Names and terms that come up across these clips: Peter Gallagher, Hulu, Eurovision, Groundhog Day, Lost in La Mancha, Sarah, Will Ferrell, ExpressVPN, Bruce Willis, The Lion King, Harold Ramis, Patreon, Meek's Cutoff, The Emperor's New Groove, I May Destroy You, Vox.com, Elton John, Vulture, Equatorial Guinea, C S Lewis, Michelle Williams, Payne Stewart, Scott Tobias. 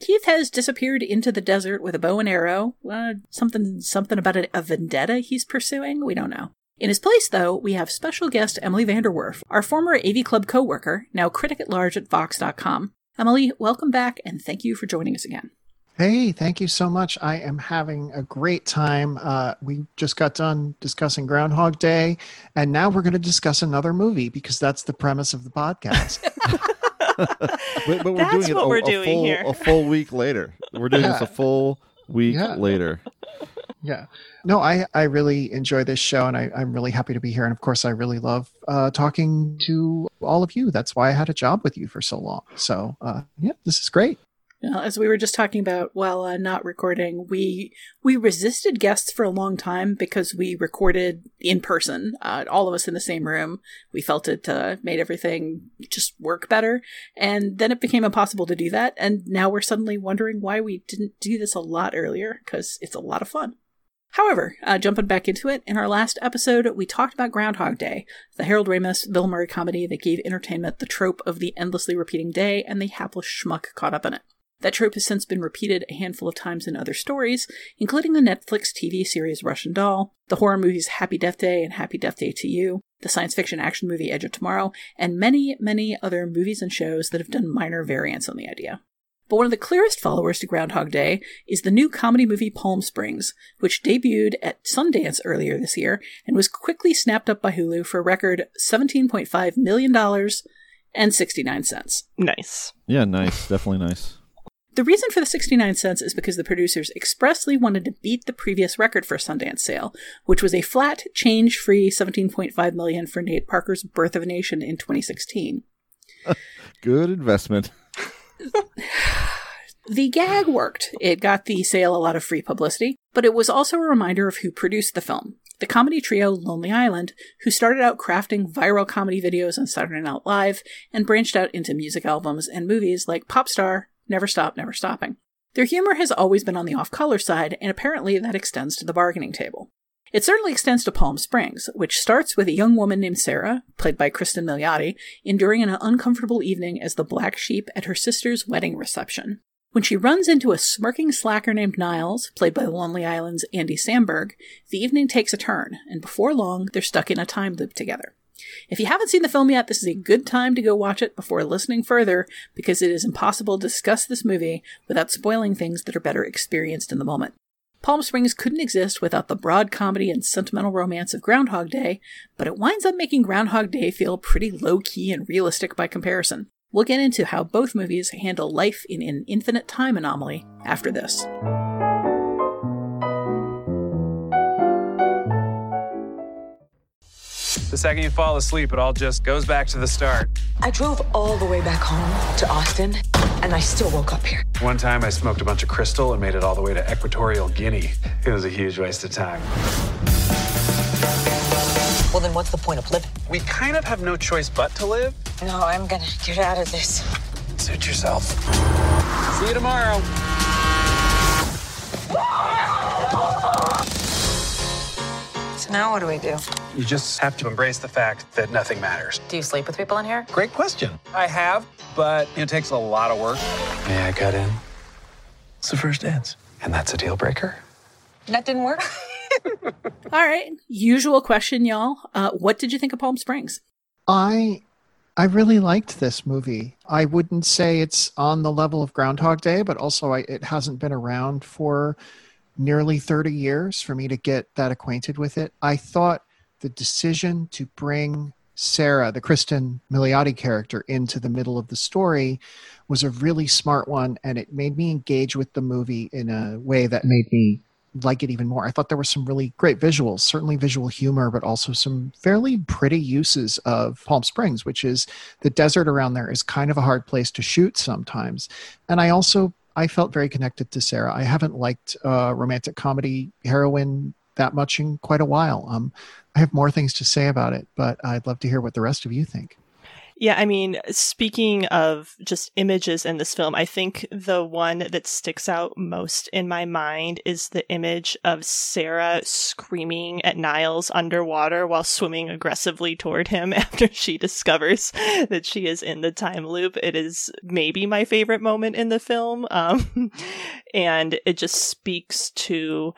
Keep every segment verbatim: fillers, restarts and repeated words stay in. Keith has disappeared into the desert with a bow and arrow. Uh, something something about a, a vendetta he's pursuing? We don't know. In his place, though, we have special guest Emily Vanderwerf, our former A V Club co-worker, now critic at large at Vox dot com. Emily, welcome back, and thank you for joining us again. Hey, thank you so much. I am having a great time. Uh, we just got done discussing Groundhog Day, and now we're going to discuss another movie because that's the premise of the podcast. but, but we're that's doing it what a, we're doing a, full, here. a full week later. We're doing yeah. this a full week yeah. later. Yeah. No, I, I really enjoy this show, and I, I'm really happy to be here. And of course, I really love uh, talking to all of you. That's why I had a job with you for so long. So, uh, yeah, this is great. Well, as we were just talking about while uh, not recording, we we resisted guests for a long time because we recorded in person, uh, all of us in the same room. We felt it uh, made everything just work better. And then it became impossible to do that. And now we're suddenly wondering why we didn't do this a lot earlier, because it's a lot of fun. However, uh, jumping back into it, in our last episode, we talked about Groundhog Day, the Harold Ramis, Bill Murray comedy that gave entertainment the trope of the endlessly repeating day and the hapless schmuck caught up in it. That trope has since been repeated a handful of times in other stories, including the Netflix T V series Russian Doll, the horror movies Happy Death Day and Happy Death Day to You, the science fiction action movie Edge of Tomorrow, and many, many other movies and shows that have done minor variants on the idea. But one of the clearest followers to Groundhog Day is the new comedy movie Palm Springs, which debuted at Sundance earlier this year and was quickly snapped up by Hulu for a record seventeen point five million dollars and sixty-nine cents. Nice. Yeah, nice. Definitely nice. The reason for the sixty-nine cents is because the producers expressly wanted to beat the previous record for Sundance sale, which was a flat, change-free seventeen point five million dollars for Nate Parker's Birth of a Nation in twenty sixteen. Good investment. The gag worked. It got the sale a lot of free publicity, but it was also a reminder of who produced the film. The comedy trio Lonely Island, who started out crafting viral comedy videos on Saturday Night Live and branched out into music albums and movies like Popstar, Never Stop, Never Stopping. Their humor has always been on the off-color side, and apparently that extends to the bargaining table. It certainly extends to Palm Springs, which starts with a young woman named Sarah, played by Cristin Milioti, enduring an uncomfortable evening as the black sheep at her sister's wedding reception. When she runs into a smirking slacker named Niles, played by Lonely Island's Andy Samberg, the evening takes a turn, and before long, they're stuck in a time loop together. If you haven't seen the film yet, this is a good time to go watch it before listening further, because it is impossible to discuss this movie without spoiling things that are better experienced in the moment. Palm Springs couldn't exist without the broad comedy and sentimental romance of Groundhog Day, but it winds up making Groundhog Day feel pretty low-key and realistic by comparison. We'll get into how both movies handle life in an infinite time anomaly after this. The second you fall asleep, it all just goes back to the start. I drove all the way back home to Austin, and I still woke up here. One time I smoked a bunch of crystal and made it all the way to Equatorial Guinea. It was a huge waste of time. Well, then what's the point of living? We kind of have no choice but to live. No, I'm gonna get out of this. Suit yourself. See you tomorrow. So now what do we do? You just have to embrace the fact that nothing matters. Do you sleep with people in here? Great question. I have, but it takes a lot of work. May I cut in? It's the first dance. And that's a deal breaker? That didn't work. All right. Usual question, y'all. Uh, what did you think of Palm Springs? I I really liked this movie. I wouldn't say it's on the level of Groundhog Day, but also I, it hasn't been around for nearly thirty years for me to get that acquainted with it. I thought the decision to bring Sarah, the Cristin Milioti character, into the middle of the story was a really smart one, and it made me engage with the movie in a way that made me like it even more. I thought there were some really great visuals, certainly visual humor, but also some fairly pretty uses of Palm Springs, which is the desert around there is kind of a hard place to shoot sometimes. And I also I felt very connected to Sarah. I haven't liked uh, romantic comedy heroine that much in quite a while. Um, I have more things to say about it, but I'd love to hear what the rest of you think. Yeah, I mean, speaking of just images in this film, I think the one that sticks out most in my mind is the image of Sarah screaming at Niles underwater while swimming aggressively toward him after she discovers that she is in the time loop. It is maybe my favorite moment in the film. Um, and it just speaks to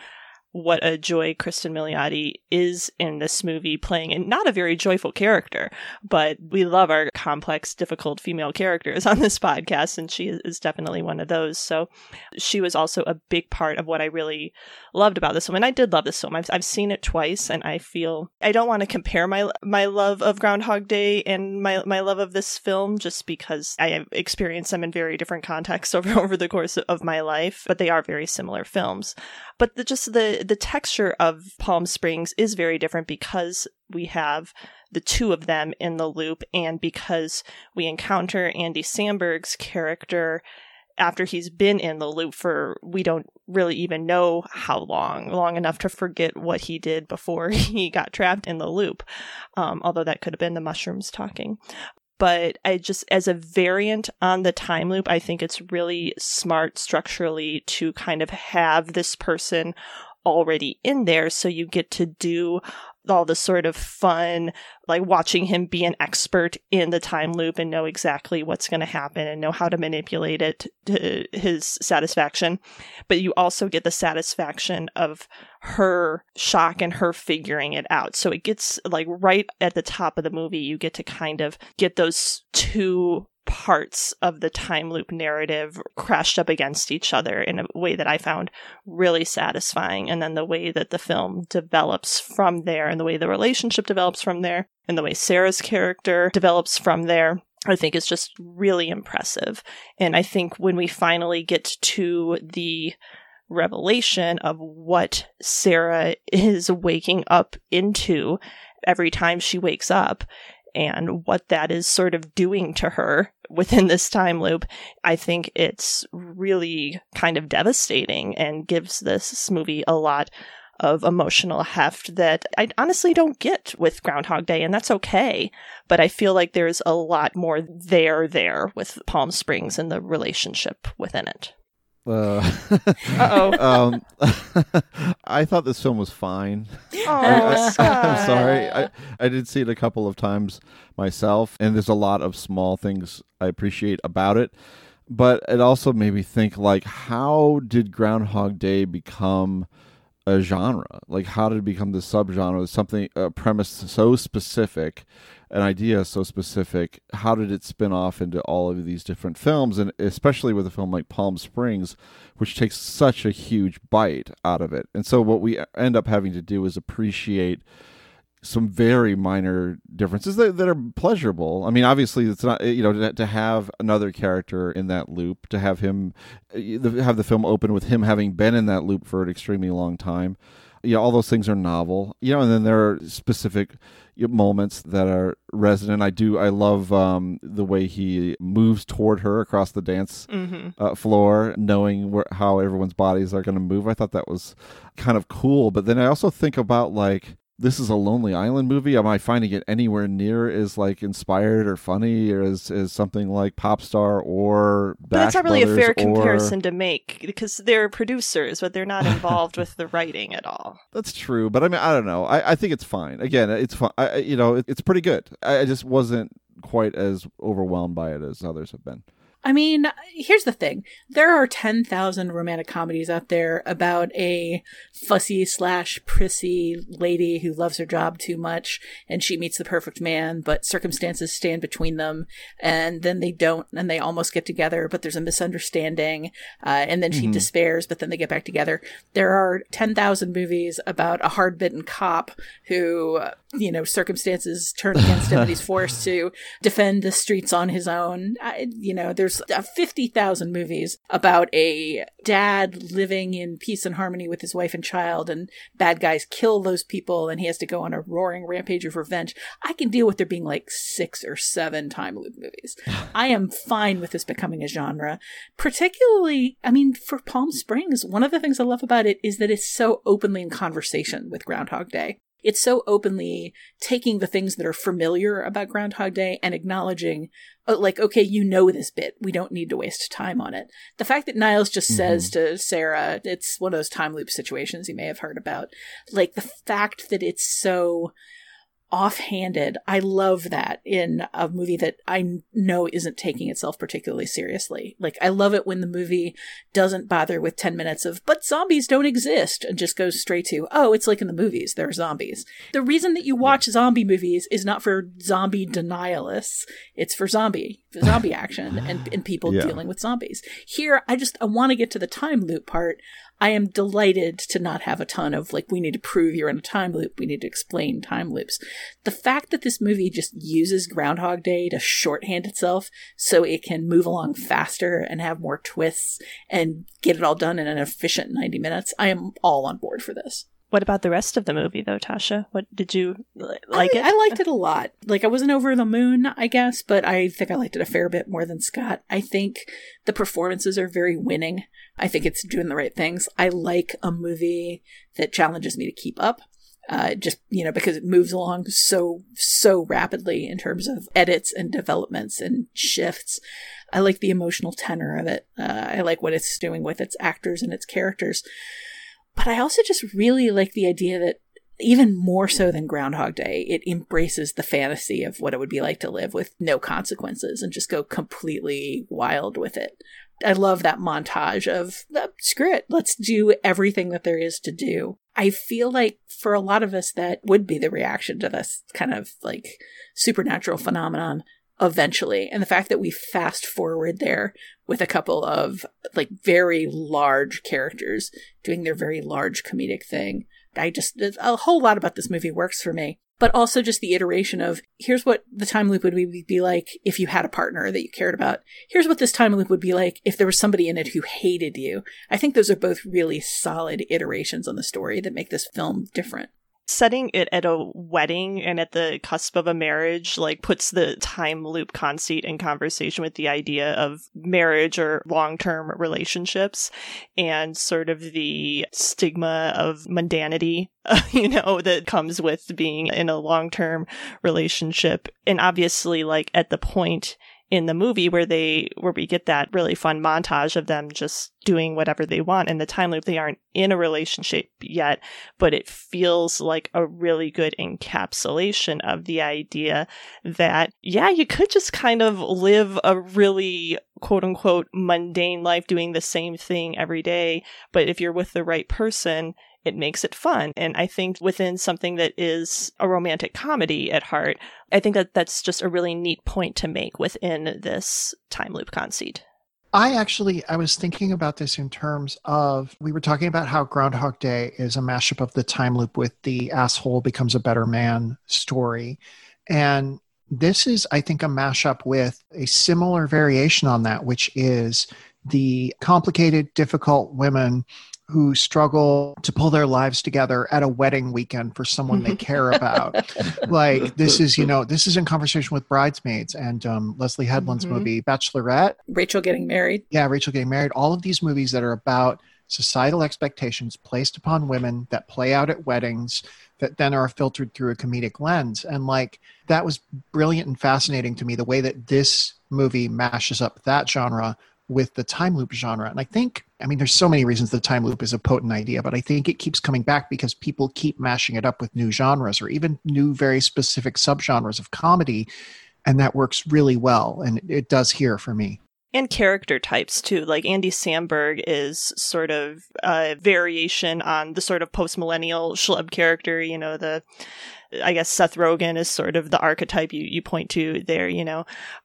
what a joy Cristin Milioti is in this movie, playing, and not a very joyful character, but we love our complex, difficult female characters on this podcast, and she is definitely one of those. So she was also a big part of what I really loved about this film. And I did love this film. I've, I've seen it twice, and I feel I don't want to compare my my love of Groundhog Day and my my love of this film, just because I have experienced them in very different contexts over, over the course of my life, but they are very similar films. But the, just the The texture of Palm Springs is very different because we have the two of them in the loop, and because we encounter Andy Samberg's character after he's been in the loop for, we don't really even know how long, long enough to forget what he did before he got trapped in the loop. Um, although that could have been the mushrooms talking. But I just, as a variant on the time loop, I think it's really smart structurally to kind of have this person already in there, so you get to do all the sort of fun, like watching him be an expert in the time loop and know exactly what's going to happen and know how to manipulate it to his satisfaction. But you also get the satisfaction of her shock and her figuring it out. So it gets, like, right at the top of the movie, you get to kind of get those two parts of the time loop narrative crashed up against each other in a way that I found really satisfying. And then the way that the film develops from there, and the way the relationship develops from there, and the way Sarah's character develops from there, I think is just really impressive. And I think when we finally get to the revelation of what Sarah is waking up into every time she wakes up, and what that is sort of doing to her within this time loop, I think it's really kind of devastating and gives this movie a lot of emotional heft that I honestly don't get with Groundhog Day, and that's okay. But I feel like there's a lot more there there with Palm Springs and the relationship within it. Uh, Uh-oh. um, I thought this film was fine. Oh, I, I, I'm sorry. I, I did see it a couple of times myself, and there's a lot of small things I appreciate about it. But it also made me think, like, how did Groundhog Day become a genre? Like, how did it become this subgenre? Something, a premise so specific, an idea so specific, how did it spin off into all of these different films? And especially with a film like Palm Springs, which takes such a huge bite out of it. And so what we end up having to do is appreciate some very minor differences that, that are pleasurable. I mean, obviously, it's not, you know, to, to have another character in that loop, to have him, have the film open with him having been in that loop for an extremely long time. You know, all those things are novel, you know, and then there are specific moments that are resonant. I do, I love um, the way he moves toward her across the dance mm-hmm. uh, floor, knowing where, how everyone's bodies are going to move. I thought that was kind of cool. But then I also think about, like, this is a Lonely Island movie. Am I finding it anywhere near as, like, inspired or funny or as, as something like Popstar or Bash But that's not really Brothers a fair or... comparison to make, because they're producers, but they're not involved with the writing at all. That's true. But I mean, I don't know. I, I think it's fine. Again, it's fine. I, you know, it, it's pretty good. I, I just wasn't quite as overwhelmed by it as others have been. I mean, here's the thing. There are ten thousand romantic comedies out there about a fussy slash prissy lady who loves her job too much, and she meets the perfect man, but circumstances stand between them, and then they don't, and they almost get together, but there's a misunderstanding, uh, and then she mm-hmm. despairs, but then they get back together. There are ten thousand movies about a hard-bitten cop who, uh, you know, circumstances turn against him, and he's forced to defend the streets on his own. I, you know, there's there's fifty thousand movies about a dad living in peace and harmony with his wife and child, and bad guys kill those people, and he has to go on a roaring rampage of revenge. I can deal with there being like six or seven time loop movies. I am fine with this becoming a genre. Particularly, I mean, for Palm Springs, one of the things I love about it is that it's so openly in conversation with Groundhog Day. It's so openly taking the things that are familiar about Groundhog Day and acknowledging, oh, like, okay, you know this bit. We don't need to waste time on it. The fact that Niles just mm-hmm. says to Sarah, it's one of those time loop situations you may have heard about. Like, the fact that it's so offhanded, I love that in a movie that I know isn't taking itself particularly seriously. Like, I love it when the movie doesn't bother with ten minutes of, but zombies don't exist, and just goes straight to, oh, it's like in the movies, there are zombies. The reason that you watch zombie movies is not for zombie denialists, it's for zombie, for zombie action and, and people yeah. dealing with zombies. Here, I just, I want to get to the time loop part. I am delighted to not have a ton of, like, we need to prove you're in a time loop. We need to explain time loops. The fact that this movie just uses Groundhog Day to shorthand itself so it can move along faster and have more twists and get it all done in an efficient ninety minutes, I am all on board for this. What about the rest of the movie, though, Tasha? What did you like I, it? I liked it a lot. Like, I wasn't over the moon, I guess, but I think I liked it a fair bit more than Scott. I think the performances are very winning. I think it's doing the right things. I like a movie that challenges me to keep up. Uh, just, you know, because it moves along so, so rapidly in terms of edits and developments and shifts. I like the emotional tenor of it. Uh, I like what it's doing with its actors and its characters. But I also just really like the idea that, even more so than Groundhog Day, it embraces the fantasy of what it would be like to live with no consequences and just go completely wild with it. I love that montage of, oh, screw it, let's do everything that there is to do. I feel like for a lot of us, that would be the reaction to this kind of like supernatural phenomenon eventually. And the fact that we fast forward there with a couple of like very large characters doing their very large comedic thing. I just, a whole lot about this movie works for me, but also just the iteration of, here's what the time loop would be like if you had a partner that you cared about. Here's what this time loop would be like if there was somebody in it who hated you. I think those are both really solid iterations on the story that make this film different. Setting it at a wedding and at the cusp of a marriage, like, puts the time loop conceit in conversation with the idea of marriage or long-term relationships and sort of the stigma of mundanity, you know, that comes with being in a long-term relationship. And obviously, like, at the point in the movie where they where we get that really fun montage of them just doing whatever they want in the time loop, they aren't in a relationship yet, but it feels like a really good encapsulation of the idea that, yeah, you could just kind of live a really quote unquote mundane life doing the same thing every day, but if you're with the right person, it makes it fun. And I think within something that is a romantic comedy at heart, I think that that's just a really neat point to make within this time loop conceit. I actually, I was thinking about this in terms of, we were talking about how Groundhog Day is a mashup of the time loop with the asshole becomes a better man story. And this is, I think, a mashup with a similar variation on that, which is the complicated, difficult women who struggle to pull their lives together at a wedding weekend for someone they care about. Like, this is, you know, this is in conversation with Bridesmaids and um, Leslie Headland's mm-hmm. movie, Bachelorette. Rachel Getting Married. Yeah, Rachel Getting Married. All of these movies that are about societal expectations placed upon women that play out at weddings that then are filtered through a comedic lens. And like, that was brilliant and fascinating to me, the way that this movie mashes up that genre with the time loop genre. And I think, I mean, there's so many reasons the time loop is a potent idea, but I think it keeps coming back because people keep mashing it up with new genres or even new, very specific subgenres of comedy. And that works really well. And it does here for me. And character types, too. Like, Andy Samberg is sort of a variation on the sort of post-millennial schlub character, you know, the I guess Seth Rogen is sort of the archetype you, you point to there, you know,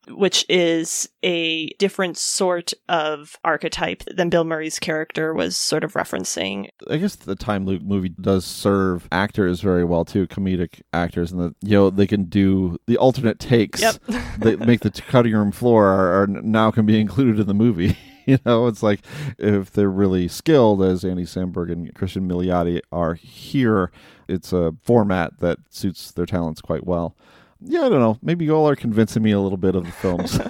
which is a different sort of archetype than Bill Murray's character was sort of referencing. I guess the time loop movie does serve actors very well too, comedic actors, and that, you know, they can do the alternate takes yep. that make the cutting room floor are, are now can be included in the movie. You know, it's like if they're really skilled, as Andy Samberg and Cristin Milioti are here, it's a format that suits their talents quite well. Yeah, I don't know. Maybe you all are convincing me a little bit of the film's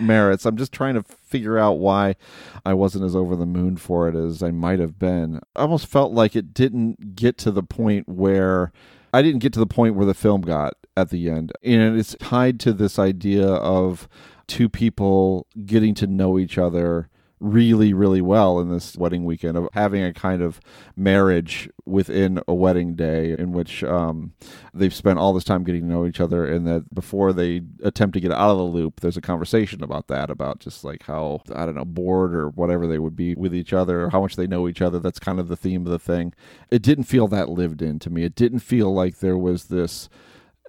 merits. I'm just trying to figure out why I wasn't as over the moon for it as I might have been. I almost felt like it didn't get to the point where I didn't get to the point where the film got at the end. And it's tied to this idea of two people getting to know each other really, really well in this wedding weekend, of having a kind of marriage within a wedding day in which um, they've spent all this time getting to know each other, and that before they attempt to get out of the loop, there's a conversation about that, about just like how, I don't know, bored or whatever they would be with each other, or how much they know each other. That's kind of the theme of the thing. It didn't feel that lived in to me. It didn't feel like there was this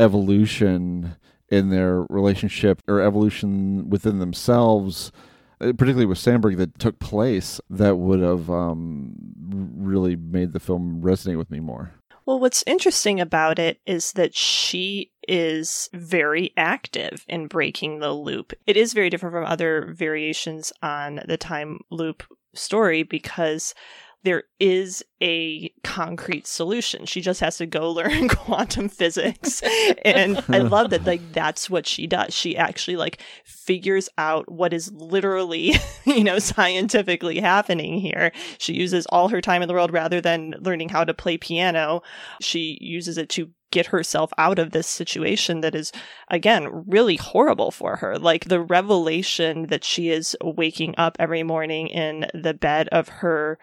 evolution in their relationship or evolution within themselves, particularly with Samberg, that took place that would have um, really made the film resonate with me more. Well, what's interesting about it is that she is very active in breaking the loop. It is very different from other variations on the time loop story because there is a concrete solution. She just has to go learn quantum physics. And I love that, like, that's what she does. She actually, like, figures out what is literally, you know, scientifically happening here. She uses all her time in the world rather than learning how to play piano. She uses it to get herself out of this situation that is, again, really horrible for her. Like, the revelation that she is waking up every morning in the bed of her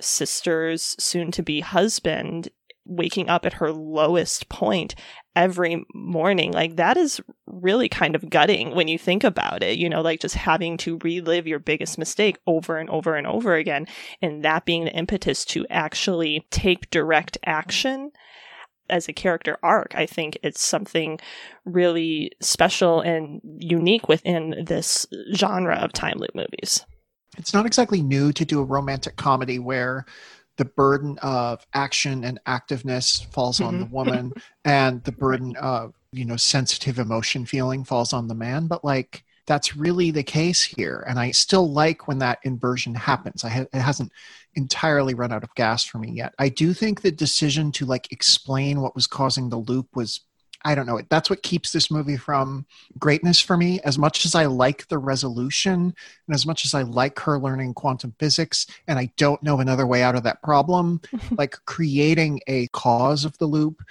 sister's soon-to-be husband, waking up at her lowest point every morning, like, that is really kind of gutting when you think about it, you know, like just having to relive your biggest mistake over and over and over again, and that being the impetus to actually take direct action. As a character arc, I think it's something really special and unique within this genre of time loop movies. It's not exactly new to do a romantic comedy where the burden of action and activeness falls on the woman and the burden of, you know, sensitive emotion feeling falls on the man. But, like, that's really the case here. And I still like when that inversion happens. I ha- it hasn't entirely run out of gas for me yet. I do think the decision to, like, explain what was causing the loop was, I don't know, that's what keeps this movie from greatness for me. As much as I like the resolution and as much as I like her learning quantum physics, and I don't know another way out of that problem, like, creating a cause of the loop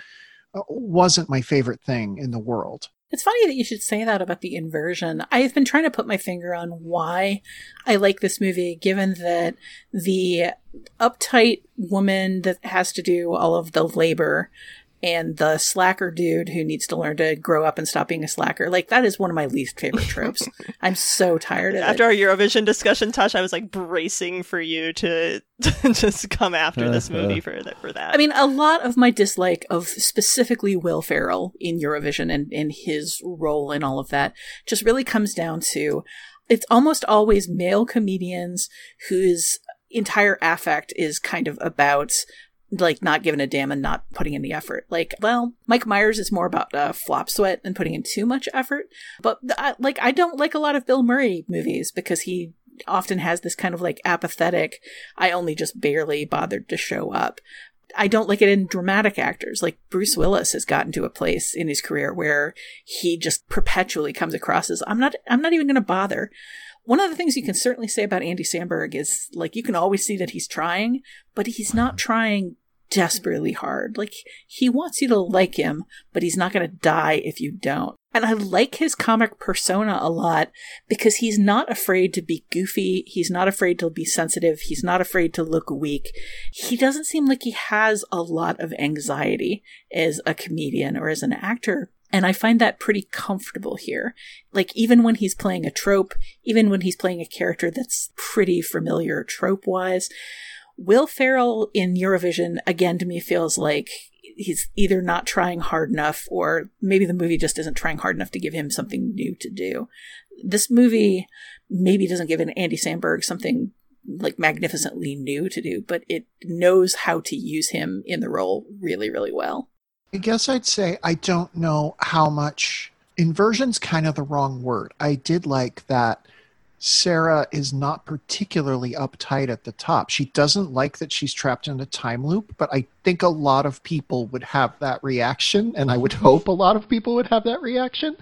wasn't my favorite thing in the world. It's funny that you should say that about the inversion. I've been trying to put my finger on why I like this movie, given that the uptight woman that has to do all of the labor and the slacker dude who needs to learn to grow up and stop being a slacker. Like, that is one of my least favorite tropes. I'm so tired of After it. After our Eurovision discussion, Tosh, I was, like, bracing for you to, to just come after this movie for, th- for that. I mean, a lot of my dislike of specifically Will Ferrell in Eurovision and, and his role in all of that just really comes down to, it's almost always male comedians whose entire affect is kind of about, like, not giving a damn and not putting in the effort. Like, well, Mike Myers is more about uh, flop sweat and putting in too much effort. But, I, like, I don't like a lot of Bill Murray movies because he often has this kind of, like, apathetic, I only just barely bothered to show up. I don't like it in dramatic actors. Like, Bruce Willis has gotten to a place in his career where he just perpetually comes across as, I'm not, I'm not even going to bother. One of the things you can certainly say about Andy Samberg is, like, you can always see that he's trying, but he's not trying desperately hard. Like, he wants you to like him, but he's not going to die if you don't. And I like his comic persona a lot because he's not afraid to be goofy. He's not afraid to be sensitive. He's not afraid to look weak. He doesn't seem like he has a lot of anxiety as a comedian or as an actor. And I find that pretty comfortable here. Like, even when he's playing a trope, even when he's playing a character that's pretty familiar trope-wise, Will Ferrell in Eurovision, again, to me feels like he's either not trying hard enough, or maybe the movie just isn't trying hard enough to give him something new to do. This movie maybe doesn't give an Andy Samberg something like magnificently new to do, but it knows how to use him in the role really, really well. I guess I'd say I don't know how much. Inversion's kind of the wrong word. I did like that Sarah is not particularly uptight at the top. She doesn't like that she's trapped in a time loop, but I think a lot of people would have that reaction, and I would hope a lot of people would have that reaction.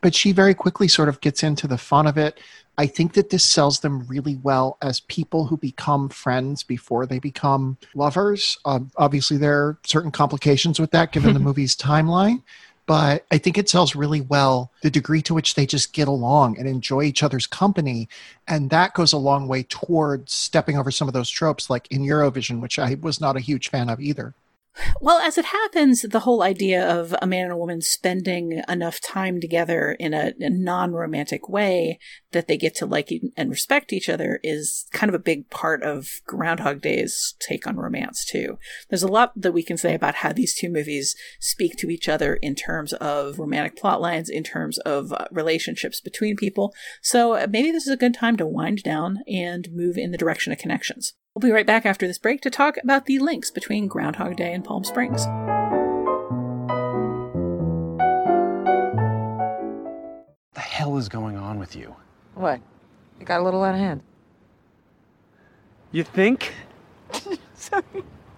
But she very quickly sort of gets into the fun of it. I think that this sells them really well as people who become friends before they become lovers. Um, obviously, there are certain complications with that given the movie's timeline. But I think it sells really well the degree to which they just get along and enjoy each other's company. And that goes a long way towards stepping over some of those tropes, like in Eurovision, which I was not a huge fan of either. Well, as it happens, the whole idea of a man and a woman spending enough time together in a, a non-romantic way that they get to like and respect each other is kind of a big part of Groundhog Day's take on romance, too. There's a lot that we can say about how these two movies speak to each other in terms of romantic plot lines, in terms of uh, relationships between people. So maybe this is a good time to wind down and move in the direction of connections. We'll be right back after this break to talk about the links between Groundhog Day and Palm Springs. What the hell is going on with you? What? It got a little out of hand. You think? Sorry.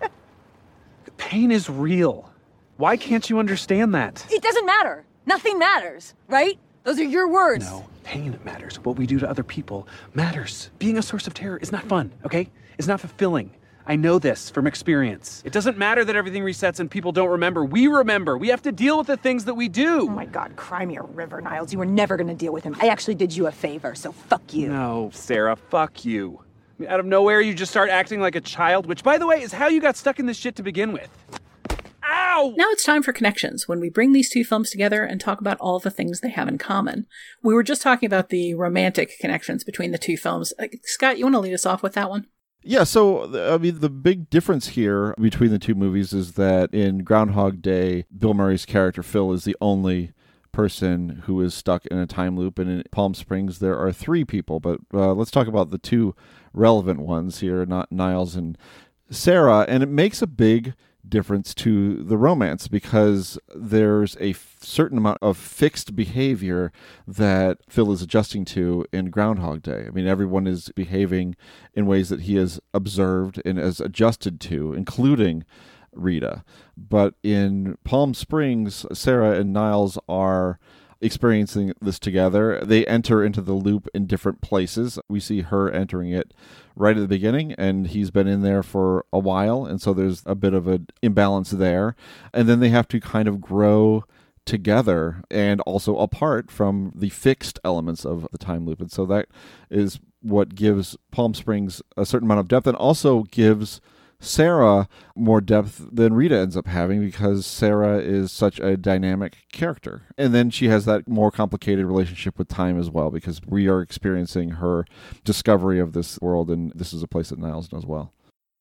The pain is real. Why can't you understand that? It doesn't matter. Nothing matters, right? Those are your words. No, pain matters. What we do to other people matters. Being a source of terror is not fun, okay? It's not fulfilling. I know this from experience. It doesn't matter that everything resets and people don't remember. We remember. We have to deal with the things that we do. Oh my God, cry me a river, Niles. You were never going to deal with him. I actually did you a favor, so fuck you. No, Sarah, fuck you. I mean, out of nowhere, you just start acting like a child, which, by the way, is how you got stuck in this shit to begin with. Ow! Now it's time for Connections, when we bring these two films together and talk about all the things they have in common. We were just talking about the romantic connections between the two films. Uh, Scott, you want to lead us off with that one? Yeah, so, I mean, the big difference here between the two movies is that in Groundhog Day, Bill Murray's character, Phil, is the only person who is stuck in a time loop, and in Palm Springs, there are three people. But uh, let's talk about the two relevant ones here, not Niles and Sarah, and it makes a big difference to the romance because there's a f- certain amount of fixed behavior that Phil is adjusting to in Groundhog Day. I mean, everyone is behaving in ways that he has observed and has adjusted to, including Rita. But in Palm Springs, Sarah and Niles are experiencing this together. They enter into the loop in different places. We see her entering it right at the beginning, and he's been in there for a while, and so there's a bit of an imbalance there. And then they have to kind of grow together and also apart from the fixed elements of the time loop. And so that is what gives Palm Springs a certain amount of depth and also gives Sarah more depth than Rita ends up having because Sarah is such a dynamic character. And then she has that more complicated relationship with time as well because we are experiencing her discovery of this world, and this is a place that Niles knows well.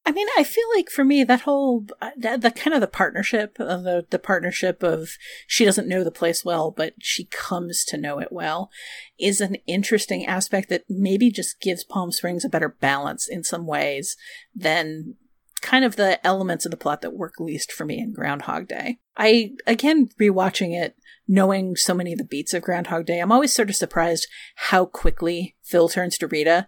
I mean, I feel like for me, that whole, the, the kind of the partnership, uh, the, the partnership of she doesn't know the place well, but she comes to know it well, is an interesting aspect that maybe just gives Palm Springs a better balance in some ways than kind of the elements of the plot that work least for me in Groundhog Day. I, again, rewatching it, knowing so many of the beats of Groundhog Day, I'm always sort of surprised how quickly Phil turns to Rita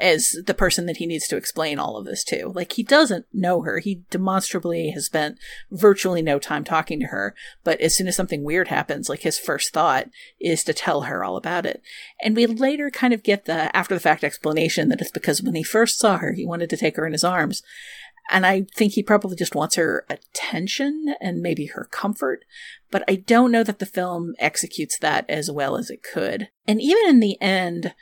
as the person that he needs to explain all of this to. Like, he doesn't know her. He demonstrably has spent virtually no time talking to her, but as soon as something weird happens, like, his first thought is to tell her all about it. And we later kind of get the after-the-fact explanation that it's because when he first saw her, he wanted to take her in his arms. And I think he probably just wants her attention and maybe her comfort. But I don't know that the film executes that as well as it could. And even in the end,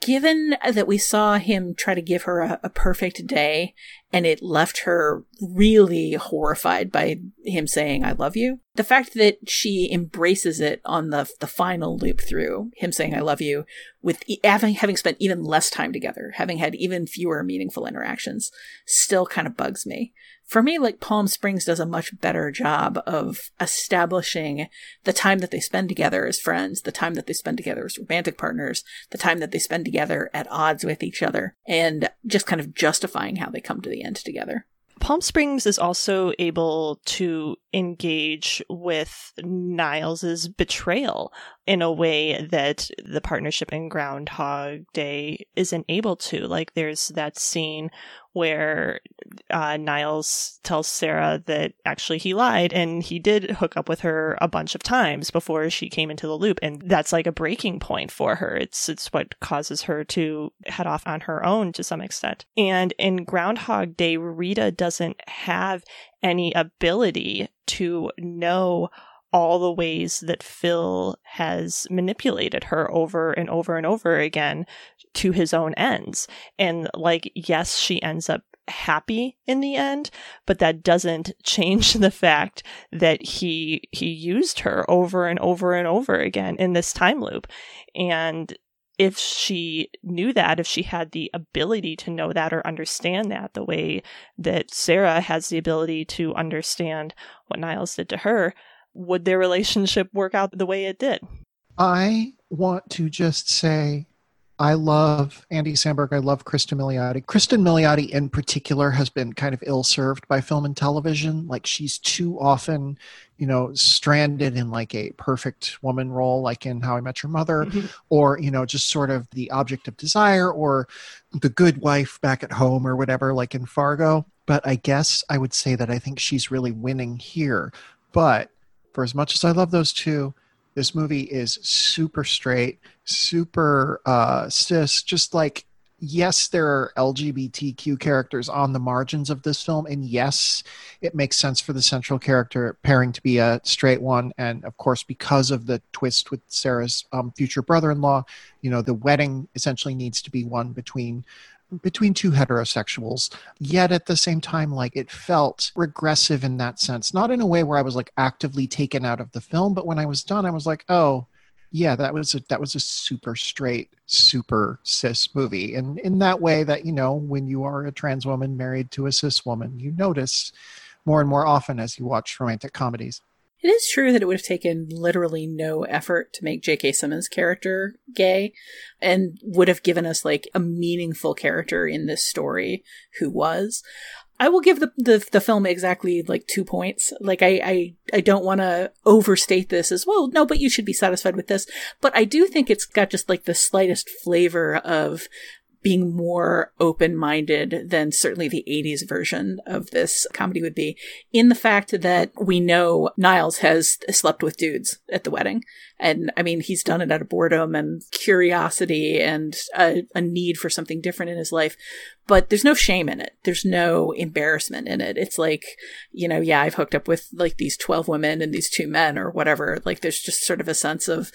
given that we saw him try to give her a, a perfect day and it left her really horrified by him saying, I love you, the fact that she embraces it on the, the final loop through him saying, I love you, with having, having spent even less time together, having had even fewer meaningful interactions, still kind of bugs me. For me, like, Palm Springs does a much better job of establishing the time that they spend together as friends, the time that they spend together as romantic partners, the time that they spend together at odds with each other, and just kind of justifying how they come to the end together. Palm Springs is also able to engage with Niles' betrayal in a way that the partnership in Groundhog Day isn't able to. Like, there's that scene where uh, Niles tells Sarah that actually he lied and he did hook up with her a bunch of times before she came into the loop. And that's like a breaking point for her. It's it's what causes her to head off on her own to some extent. And in Groundhog Day, Rita doesn't have any ability to know all the ways that Phil has manipulated her over and over and over again to his own ends. And like, yes, she ends up happy in the end, but that doesn't change the fact that he he used her over and over and over again in this time loop. And if she knew that, if she had the ability to know that or understand that, the way that Sarah has the ability to understand what Niles did to her, would their relationship work out the way it did? I want to just say I love Andy Samberg. I love Cristin Milioti. Cristin Milioti in particular has been kind of ill-served by film and television. Like, she's too often, you know, stranded in like a perfect woman role, like in How I Met Your Mother, mm-hmm. or, you know, just sort of the object of desire or the good wife back at home or whatever, like in Fargo. But I guess I would say that I think she's really winning here. But for as much as I love those two, this movie is super straight, super uh, cis. Just like, yes, there are L G B T Q characters on the margins of this film. And yes, it makes sense for the central character pairing to be a straight one. And of course, because of the twist with Sarah's um, future brother-in-law, you know, the wedding essentially needs to be one between between two heterosexuals. Yet at the same time, like, it felt regressive in that sense, not in a way where I was like actively taken out of the film, but when I was done, I was like, oh yeah, that was a, that was a super straight, super cis movie. And in that way that, you know, when you are a trans woman married to a cis woman, you notice more and more often as you watch romantic comedies. It is true that it would have taken literally no effort to make J K. Simmons' character gay and would have given us like a meaningful character in this story who was. I will give the the, the film exactly like two points. Like, I, I, I don't want to overstate this as, well, no, but you should be satisfied with this. But I do think it's got just like the slightest flavor of being more open-minded than certainly the eighties version of this comedy would be, in the fact that we know Niles has slept with dudes at the wedding. And I mean, he's done it out of boredom and curiosity and a, a need for something different in his life. But there's no shame in it. There's no embarrassment in it. It's like, you know, yeah, I've hooked up with like these twelve women and these two men or whatever. Like, there's just sort of a sense of,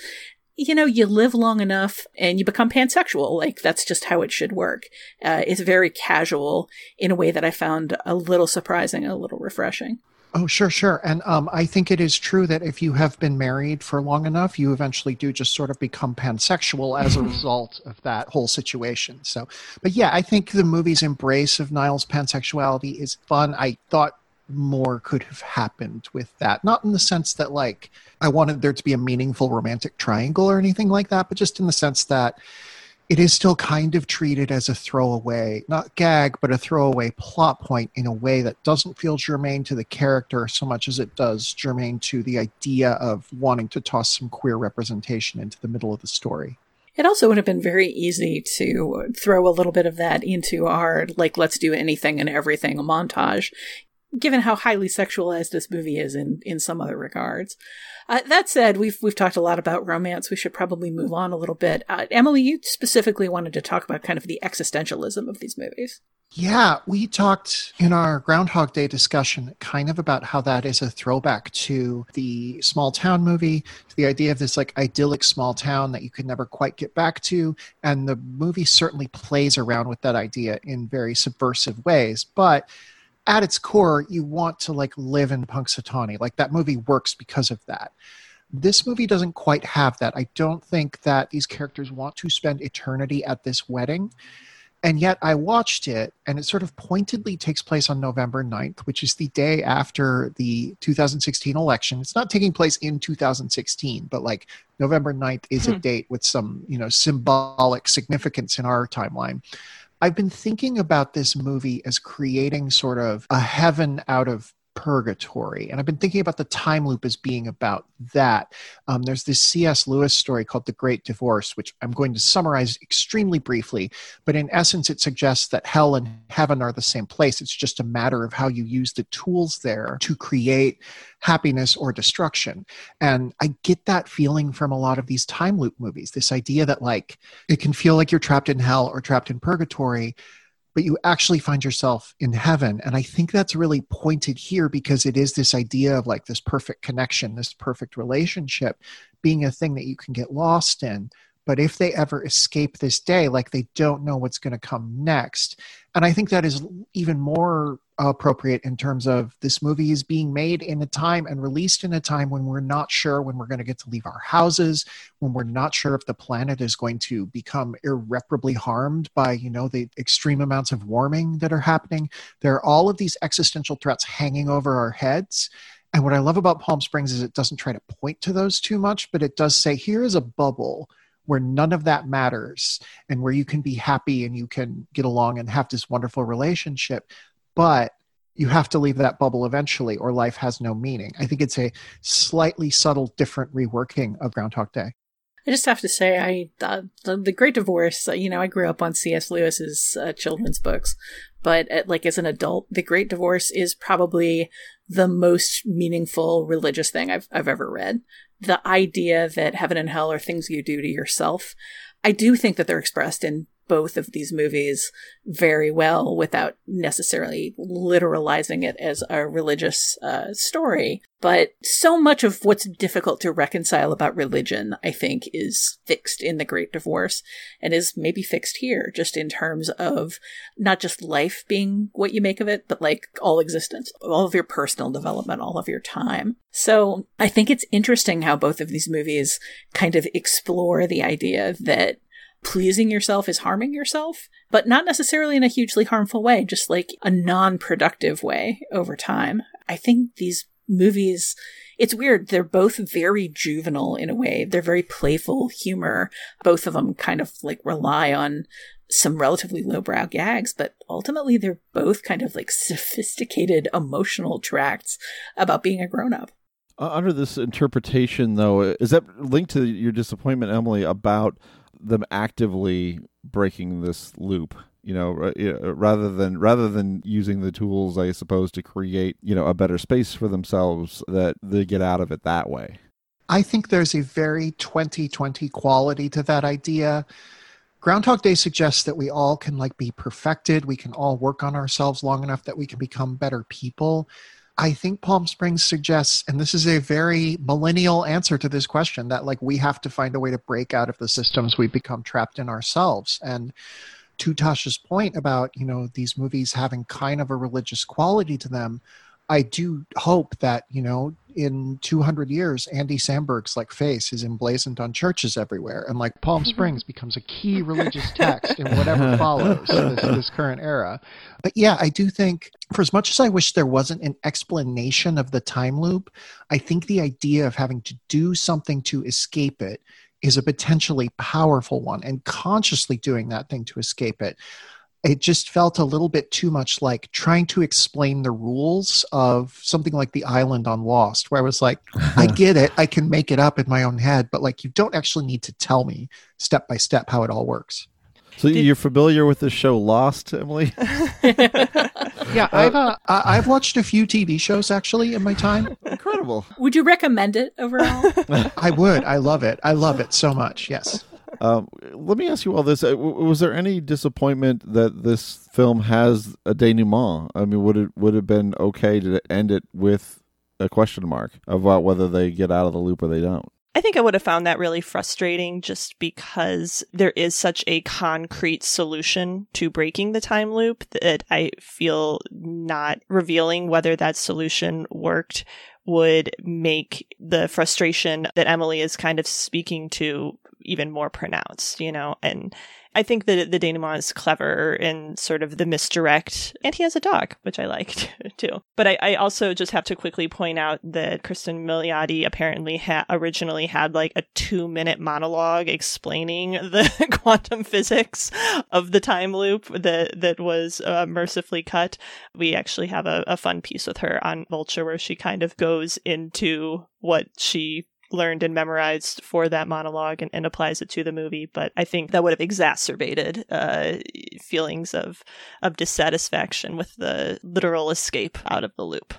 you know, you live long enough and you become pansexual. Like, that's just how it should work. Uh, it's very casual in a way that I found a little surprising, a little refreshing. Oh, sure, sure. And um, I think it is true that if you have been married for long enough, you eventually do just sort of become pansexual as a result of that whole situation. So, but yeah, I think the movie's embrace of Niles' pansexuality is fun. I thought more could have happened with that. Not in the sense that, like, I wanted there to be a meaningful romantic triangle or anything like that, but just in the sense that it is still kind of treated as a throwaway, not gag, but a throwaway plot point in a way that doesn't feel germane to the character so much as it does germane to the idea of wanting to toss some queer representation into the middle of the story. It also would have been very easy to throw a little bit of that into our, like, let's do anything and everything montage, given how highly sexualized this movie is in, in some other regards. Uh, that said, we've we've talked a lot about romance. We should probably move on a little bit. Uh, Emily, you specifically wanted to talk about kind of the existentialism of these movies. Yeah, we talked in our Groundhog Day discussion kind of about how that is a throwback to the small town movie, to the idea of this like idyllic small town that you could never quite get back to. And the movie certainly plays around with that idea in very subversive ways. But at its core, you want to like live in Punxsutawney. Like, that movie works because of that. This movie doesn't quite have that. I don't think that these characters want to spend eternity at this wedding. And yet I watched it, and it sort of pointedly takes place on November ninth, which is the day after the two thousand sixteen election. It's not taking place in two thousand sixteen, but like November ninth is hmm. a date with some, you know, symbolic significance in our timeline. I've been thinking about this movie as creating sort of a heaven out of purgatory. And I've been thinking about the time loop as being about that. Um, there's this C S Lewis story called The Great Divorce, which I'm going to summarize extremely briefly. But in essence, it suggests that hell and heaven are the same place. It's just a matter of how you use the tools there to create happiness or destruction. And I get that feeling from a lot of these time loop movies, this idea that like it can feel like you're trapped in hell or trapped in purgatory, but you actually find yourself in heaven. And I think that's really pointed here because it is this idea of like this perfect connection, this perfect relationship being a thing that you can get lost in. But if they ever escape this day, like they don't know what's going to come next. And I think that is even more appropriate in terms of this movie is being made in a time and released in a time when we're not sure when we're going to get to leave our houses, when we're not sure if the planet is going to become irreparably harmed by, you know, the extreme amounts of warming that are happening. There are all of these existential threats hanging over our heads. And what I love about Palm Springs is it doesn't try to point to those too much, but it does say, here is a bubble where none of that matters and where you can be happy and you can get along and have this wonderful relationship, but you have to leave that bubble eventually or life has no meaning. I think it's a slightly subtle, different reworking of Groundhog Day. I just have to say, I uh, the, the Great Divorce, you know, I grew up on C S Lewis's uh, children's books, but at, like as an adult, The Great Divorce is probably the most meaningful religious thing I've I've ever read. The idea that heaven and hell are things you do to yourself. I do think that they're expressed in both of these movies very well without necessarily literalizing it as a religious uh, story. But so much of what's difficult to reconcile about religion, I think, is fixed in The Great Divorce and is maybe fixed here, just in terms of not just life being what you make of it, but like all existence, all of your personal development, all of your time. So I think it's interesting how both of these movies kind of explore the idea that pleasing yourself is harming yourself, but not necessarily in a hugely harmful way, just like a non-productive way over time. I think these movies, it's weird, they're both very juvenile in a way. They're very playful humor. Both of them kind of like rely on some relatively lowbrow gags, but ultimately they're both kind of like sophisticated emotional tracts about being a grown-up. Uh, under this interpretation, though, is that linked to your disappointment, Emily, about them actively breaking this loop, you know, rather than rather than using the tools, I suppose, to create, you know, a better space for themselves, that they get out of it that way? I think there's a very twenty twenty quality to that idea. Groundhog Day suggests that we all can like be perfected. We can all work on ourselves long enough that we can become better people. I think Palm Springs suggests, and this is a very millennial answer to this question, that like we have to find a way to break out of the systems we become trapped in ourselves. And to Tasha's point about, you know, these movies having kind of a religious quality to them, I do hope that, you know, in two hundred years, Andy Samberg's like face is emblazoned on churches everywhere. And like Palm Springs becomes a key religious text in whatever follows this, this current era. But yeah, I do think, for as much as I wish there wasn't an explanation of the time loop, I think the idea of having to do something to escape it is a potentially powerful one, and consciously doing that thing to escape it. It just felt a little bit too much like trying to explain the rules of something like The Island on Lost, where I was like, I get it. I can make it up in my own head, but like, you don't actually need to tell me step by step how it all works. So Did- you're familiar with the show Lost, Emily? Yeah, I've uh, I've watched a few T V shows actually in my time. Incredible. Would you recommend it overall? I would. I love it. I love it so much. Yes. Um, let me ask you all this. Was there any disappointment that this film has a denouement? I mean, would it would it have been okay to end it with a question mark about whether they get out of the loop or they don't? I think I would have found that really frustrating, just because there is such a concrete solution to breaking the time loop that I feel not revealing whether that solution worked would make the frustration that Emily is kind of speaking to even more pronounced, you know? And I think that the denouement is clever in sort of the misdirect. And he has a dog, which I liked too. But I, I also just have to quickly point out that Cristin Milioti apparently ha- originally had like a two minute monologue explaining the quantum physics of the time loop that, that was uh, mercifully cut. We actually have a, a fun piece with her on Vulture where she kind of goes into what she learned and memorized for that monologue and, and applies it to the movie. But I think that would have exacerbated uh, feelings of of dissatisfaction with the literal escape out of the loop.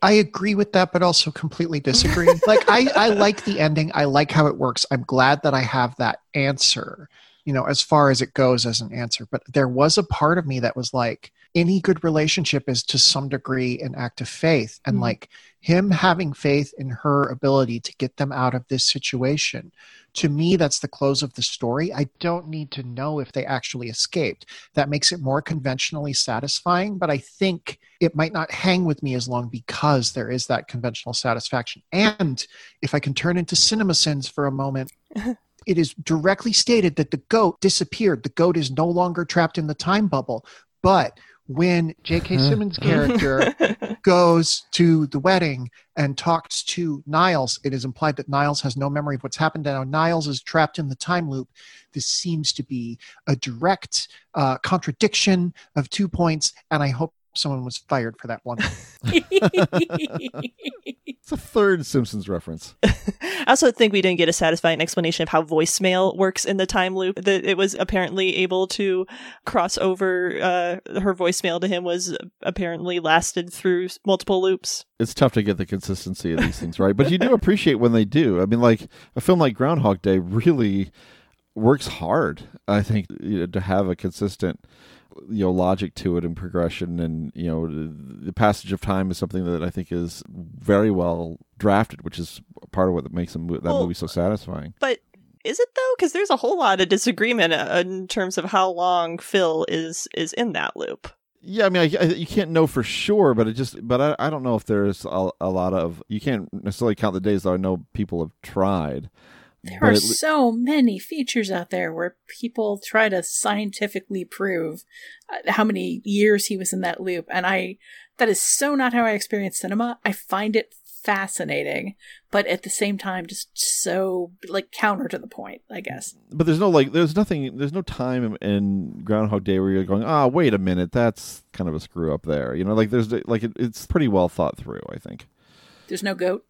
I agree with that, but also completely disagree. Like, I, I like the ending. I like how it works. I'm glad that I have that answer, you know, as far as it goes as an answer. But there was a part of me that was like, any good relationship is to some degree an act of faith. And mm-hmm. like him having faith in her ability to get them out of this situation, to me, that's the close of the story. I don't need to know if they actually escaped. That makes it more conventionally satisfying, but I think it might not hang with me as long because there is that conventional satisfaction. And if I can turn into cinema sins for a moment, it is directly stated that the goat disappeared. The goat is no longer trapped in the time bubble, but when J K. Simmons' character goes to the wedding and talks to Niles, it is implied that Niles has no memory of what's happened. Now Niles is trapped in the time loop. This seems to be a direct uh, contradiction of two points, and I hope someone was fired for that one. It's a third Simpsons reference. I also think we didn't get a satisfying explanation of how voicemail works in the time loop. That it was apparently able to cross over uh, her voicemail to him was apparently lasted through multiple loops. It's tough to get the consistency of these things right, but you do appreciate when they do. I mean, like a film like Groundhog Day really works hard, I think, you know, to have a consistent, you know, logic to it and progression, and you know, the passage of time is something that I think is very well drafted, which is part of what makes that well, movie so satisfying. But is it though? Because there's a whole lot of disagreement in terms of how long Phil is is in that loop. Yeah, I mean, I, I, you can't know for sure, but it just, but I, I don't know if there's a, a lot of, you can't necessarily count the days that I know people have tried. There but are so many features out there where people try to scientifically prove how many years he was in that loop. And I, that is so not how I experience cinema. I find it fascinating, but at the same time, just so like counter to the point, I guess. But there's no like, there's nothing, there's no time in Groundhog Day where you're going, ah, oh, wait a minute, that's kind of a screw up there. You know, like there's like, it, it's pretty well thought through, I think. There's no goat.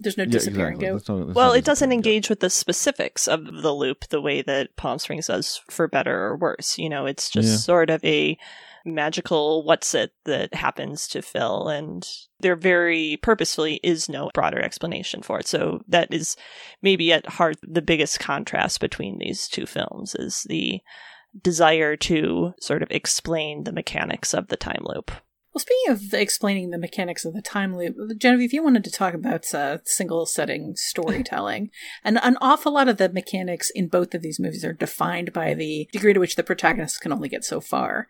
There's no disappearing yeah, exactly. goat. That's not, that's well, it doesn't engage goat. with the specifics of the loop the way that Palm Springs does, for better or worse. You know, it's just yeah. sort of a magical what's it that happens to Phil, and there very purposefully is no broader explanation for it. So that is maybe at heart the biggest contrast between these two films is the desire to sort of explain the mechanics of the time loop. Well, speaking of explaining the mechanics of the time loop, Genevieve, you wanted to talk about uh, single setting storytelling. And an awful lot of the mechanics in both of these movies are defined by the degree to which the protagonist can only get so far.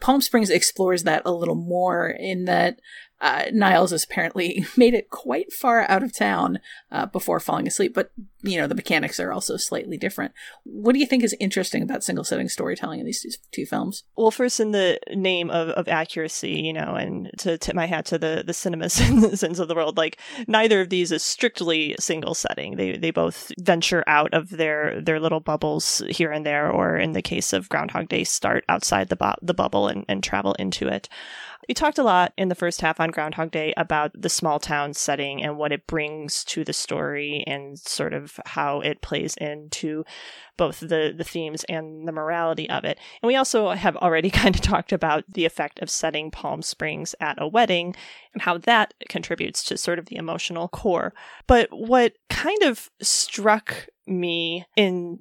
Palm Springs explores that a little more in that Uh, Niles has apparently made it quite far out of town uh, before falling asleep, but, you know, the mechanics are also slightly different. What do you think is interesting about single-setting storytelling in these two, two films? Well, first, in the name of, of accuracy, you know, and to tip my hat to the, the cinema sins of the world, like, neither of these is strictly single-setting. They they both venture out of their, their little bubbles here and there, or in the case of Groundhog Day, start outside the, bu- the bubble and, and travel into it. We talked a lot in the first half on Groundhog Day about the small town setting and what it brings to the story and sort of how it plays into both the, the themes and the morality of it. And we also have already kind of talked about the effect of setting Palm Springs at a wedding and how that contributes to sort of the emotional core. But what kind of struck me in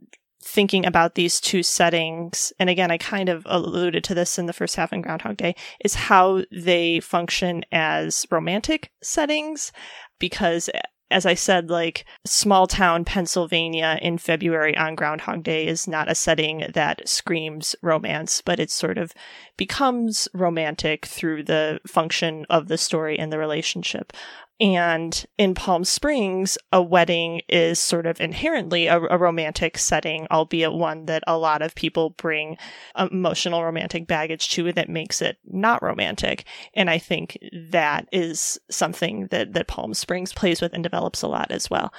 thinking about these two settings, and again, I kind of alluded to this in the first half in Groundhog Day, is how they function as romantic settings. Because, as I said, like, small town Pennsylvania in February on Groundhog Day is not a setting that screams romance, but it sort of becomes romantic through the function of the story and the relationship. And in Palm Springs, a wedding is sort of inherently a, a romantic setting, albeit one that a lot of people bring emotional romantic baggage to that makes it not romantic. And I think that is something that, that Palm Springs plays with and develops a lot as well.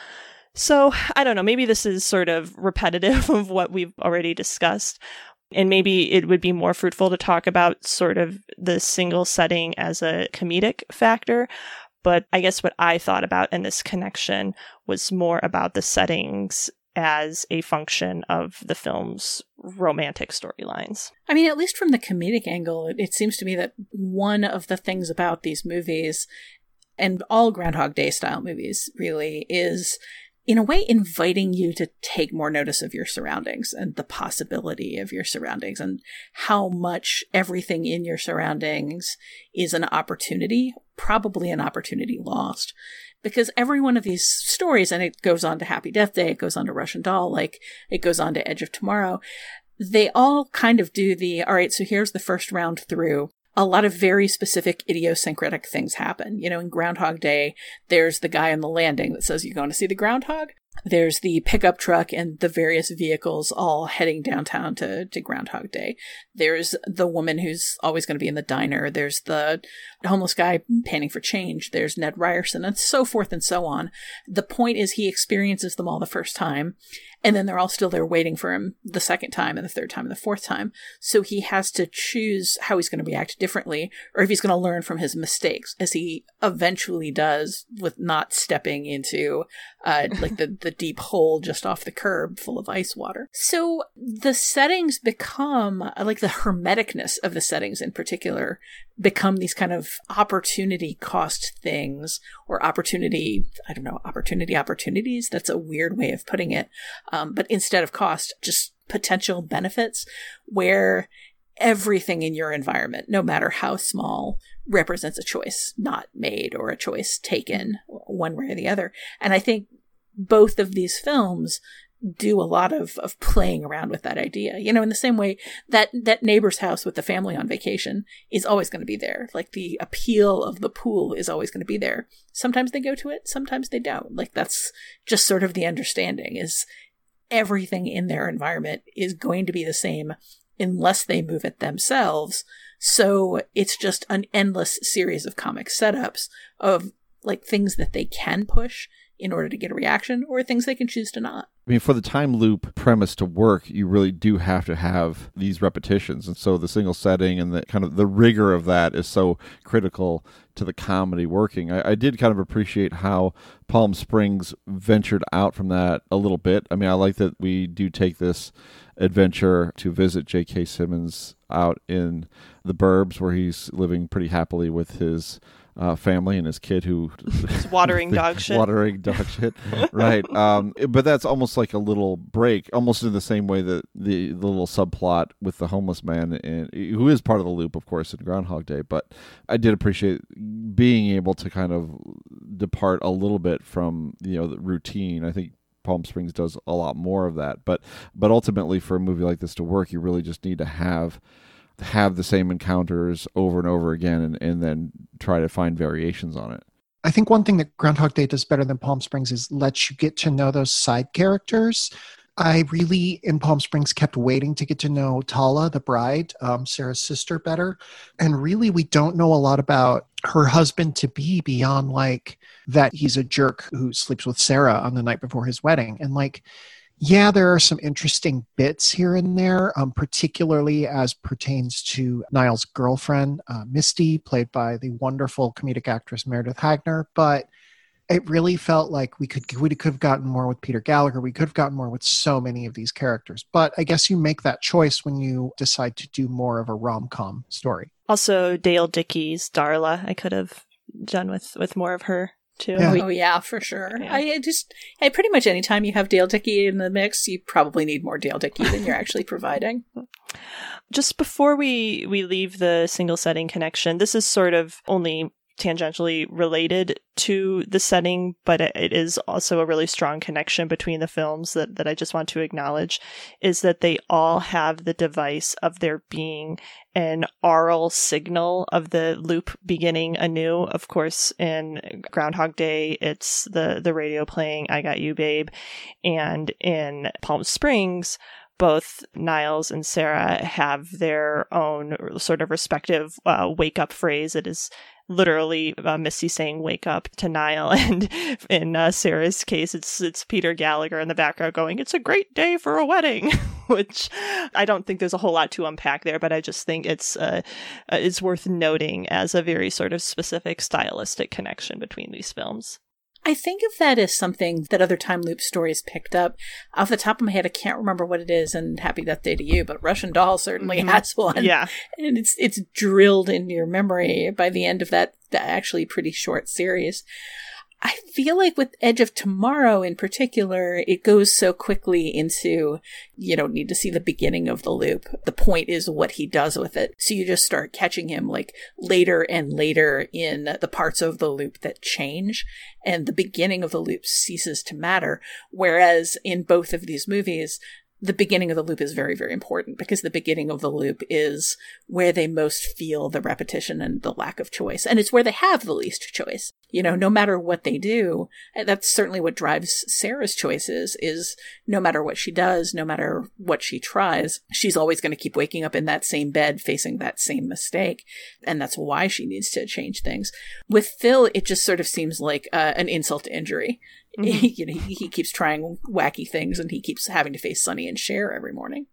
So I don't know, maybe this is sort of repetitive of what we've already discussed. And maybe it would be more fruitful to talk about sort of the single setting as a comedic factor. But I guess what I thought about in this connection was more about the settings as a function of the film's romantic storylines. I mean, at least from the comedic angle, it seems to me that one of the things about these movies, and all Groundhog Day style movies really, is in a way inviting you to take more notice of your surroundings and the possibility of your surroundings and how much everything in your surroundings is an opportunity, probably an opportunity lost. Because every one of these stories, and it goes on to Happy Death Day, it goes on to Russian Doll, like it goes on to Edge of Tomorrow, they all kind of do the, all right, so here's the first round through. A lot of very specific idiosyncratic things happen. You know, in Groundhog Day, there's the guy on the landing that says, you're going to see the groundhog. There's the pickup truck and the various vehicles all heading downtown to, to Groundhog Day. There's the woman who's always going to be in the diner. There's the homeless guy panning for change. There's Ned Ryerson, and so forth and so on. The point is he experiences them all the first time. And then they're all still there waiting for him the second time and the third time and the fourth time. So he has to choose how he's going to react differently, or if he's going to learn from his mistakes, as he eventually does with not stepping into uh, like the, the deep hole just off the curb full of ice water. So the settings become, like the hermeticness of the settings in particular, become these kind of opportunity cost things, or opportunity, I don't know, opportunity opportunities. That's a weird way of putting it. Um, but instead of cost, just potential benefits, where everything in your environment, no matter how small, represents a choice not made or a choice taken one way or the other. And I think both of these films do a lot of, of playing around with that idea. You know, in the same way that that neighbor's house with the family on vacation is always going to be there. Like the appeal of the pool is always going to be there. Sometimes they go to it, sometimes they don't. Like that's just sort of the understanding, is everything in their environment is going to be the same unless they move it themselves. So it's just an endless series of comic setups of like things that they can push in order to get a reaction, or things they can choose to not. I mean, for the time loop premise to work, you really do have to have these repetitions. And so the single setting and the kind of the rigor of that is so critical to the comedy working. I, I did kind of appreciate how Palm Springs ventured out from that a little bit. I mean, I like that we do take this adventure to visit J K. Simmons out in the burbs, where he's living pretty happily with his Uh, family and his kid who is watering dog shit. Watering dog shit, right? Um, but that's almost like a little break, almost in the same way that the, the little subplot with the homeless man, in, who is part of the loop, of course, in Groundhog Day. But I did appreciate being able to kind of depart a little bit from, you know, the routine. I think Palm Springs does a lot more of that. But but ultimately, for a movie like this to work, you really just need to have. have the same encounters over and over again, and, and then try to find variations on it. I think one thing that Groundhog Day does better than Palm Springs is lets you get to know those side characters. I really, in Palm Springs, kept waiting to get to know Tala, the bride, um, Sarah's sister, better. And really, we don't know a lot about her husband-to-be beyond, like, that he's a jerk who sleeps with Sarah on the night before his wedding. And, like, yeah, there are some interesting bits here and there, um, particularly as pertains to Niles' girlfriend, uh, Misty, played by the wonderful comedic actress Meredith Hagner. But it really felt like we could we could have gotten more with Peter Gallagher. We could have gotten more with so many of these characters. But I guess you make that choice when you decide to do more of a rom-com story. Also, Dale Dickey's Darla, I could have done with, with more of her. Too. Yeah. Oh yeah, for sure. Yeah. I just, I pretty much any time you have Dale Dickey in the mix, you probably need more Dale Dickey than you're actually providing. Just before we, we leave the single setting connection, this is sort of only tangentially related to the setting, but it is also a really strong connection between the films that, that I just want to acknowledge, is that they all have the device of there being an aural signal of the loop beginning anew. Of course, in Groundhog Day, it's the, the radio playing, I Got You, Babe. And in Palm Springs, both Niles and Sarah have their own sort of respective uh, wake-up phrase. It is literally uh, Misty saying "wake up" to Niall, and in uh, Sarah's case, it's it's Peter Gallagher in the background going, "It's a great day for a wedding," which I don't think there's a whole lot to unpack there, but I just think it's uh, it's worth noting as a very sort of specific stylistic connection between these films. I think of that as something that other time loop stories picked up. Off the top of my head, I can't remember what it is, and Happy Death Day to You, but Russian Doll certainly mm-hmm. has one. Yeah. And it's it's drilled into your memory by the end of that, that actually pretty short series. I feel like with Edge of Tomorrow in particular, it goes so quickly into, you don't need to see the beginning of the loop. The point is what he does with it. So you just start catching him like later and later in the parts of the loop that change, and the beginning of the loop ceases to matter. Whereas in both of these movies, the beginning of the loop is very, very important, because the beginning of the loop is where they most feel the repetition and the lack of choice. And it's where they have the least choice. You know, no matter what they do, that's certainly what drives Sarah's choices, is no matter what she does, no matter what she tries, she's always going to keep waking up in that same bed facing that same mistake. And that's why she needs to change things. With Phil, it just sort of seems like uh, an insult to injury. Mm-hmm. You know, he, he keeps trying wacky things, and he keeps having to face Sonny and Cher every morning.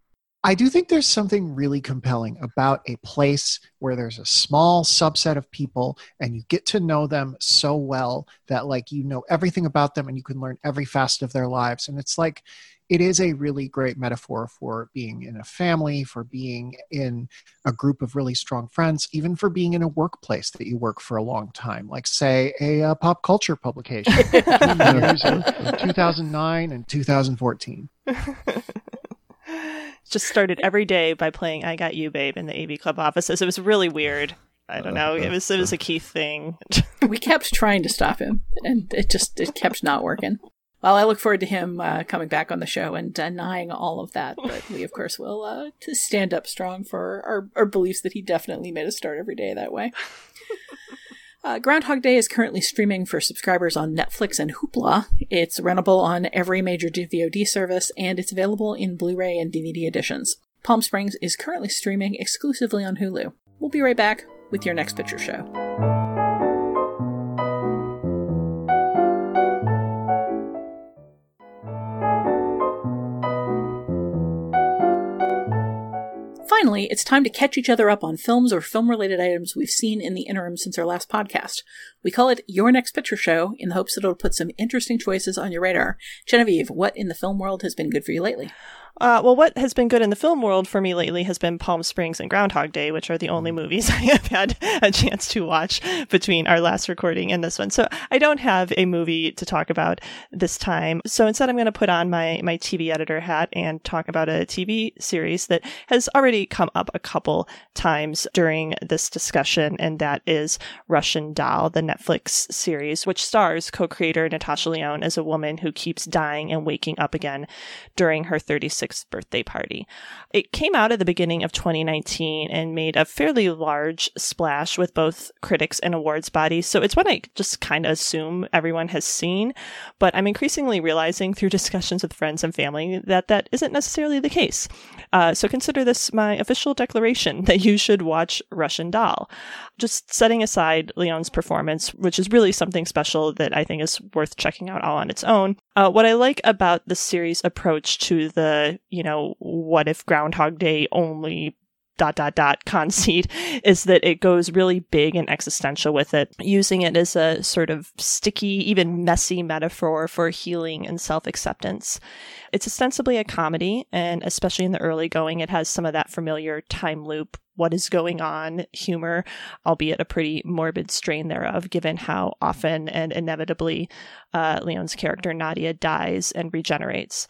I do think there's something really compelling about a place where there's a small subset of people and you get to know them so well that, like, you know everything about them and you can learn every facet of their lives. And it's like, it is a really great metaphor for being in a family, for being in a group of really strong friends, even for being in a workplace that you work for a long time, like, say, a uh, pop culture publication between years of two thousand nine and two thousand fourteen. Just started every day by playing "I Got You, Babe" in the A V Club offices. It was really weird. I don't know. It was it was a key thing. We kept trying to stop him, and it just it kept not working. Well, I look forward to him uh, coming back on the show and denying all of that. But we, of course, will uh, to stand up strong for our, our beliefs that he definitely made us start every day that way. Uh, Groundhog Day is currently streaming for subscribers on Netflix and Hoopla. It's rentable on every major V O D service, and it's available in Blu-ray and D V D editions. Palm Springs is currently streaming exclusively on Hulu. We'll be right back with your next picture show. Finally, it's time to catch each other up on films or film-related items we've seen in the interim since our last podcast. We call it Your Next Picture Show in the hopes that it'll put some interesting choices on your radar. Genevieve, what in the film world has been good for you lately? Uh, well, what has been good in the film world for me lately has been Palm Springs and Groundhog Day, which are the only movies I have had a chance to watch between our last recording and this one. So I don't have a movie to talk about this time. So instead, I'm going to put on my, my T V editor hat and talk about a T V series that has already come up a couple times during this discussion, and that is Russian Doll, the Netflix series, which stars co-creator Natasha Lyonne as a woman who keeps dying and waking up again during her thirty-sixth birthday party. It came out at the beginning of twenty nineteen and made a fairly large splash with both critics and awards bodies. So it's one I just kind of assume everyone has seen, but I'm increasingly realizing through discussions with friends and family that that isn't necessarily the case. Uh, so consider this my official declaration that you should watch Russian Doll. Just setting aside Lyonne's performance, which is really something special that I think is worth checking out all on its own. Uh, what I like about the series' approach to the, you know, what if Groundhog Day only dot dot dot conceit is that it goes really big and existential with it, using it as a sort of sticky, even messy metaphor for healing and self-acceptance. It's ostensibly a comedy, and especially in the early going, it has some of that familiar time loop, what is going on humor, albeit a pretty morbid strain thereof, given how often and inevitably uh, Lyonne's character Nadia dies and regenerates.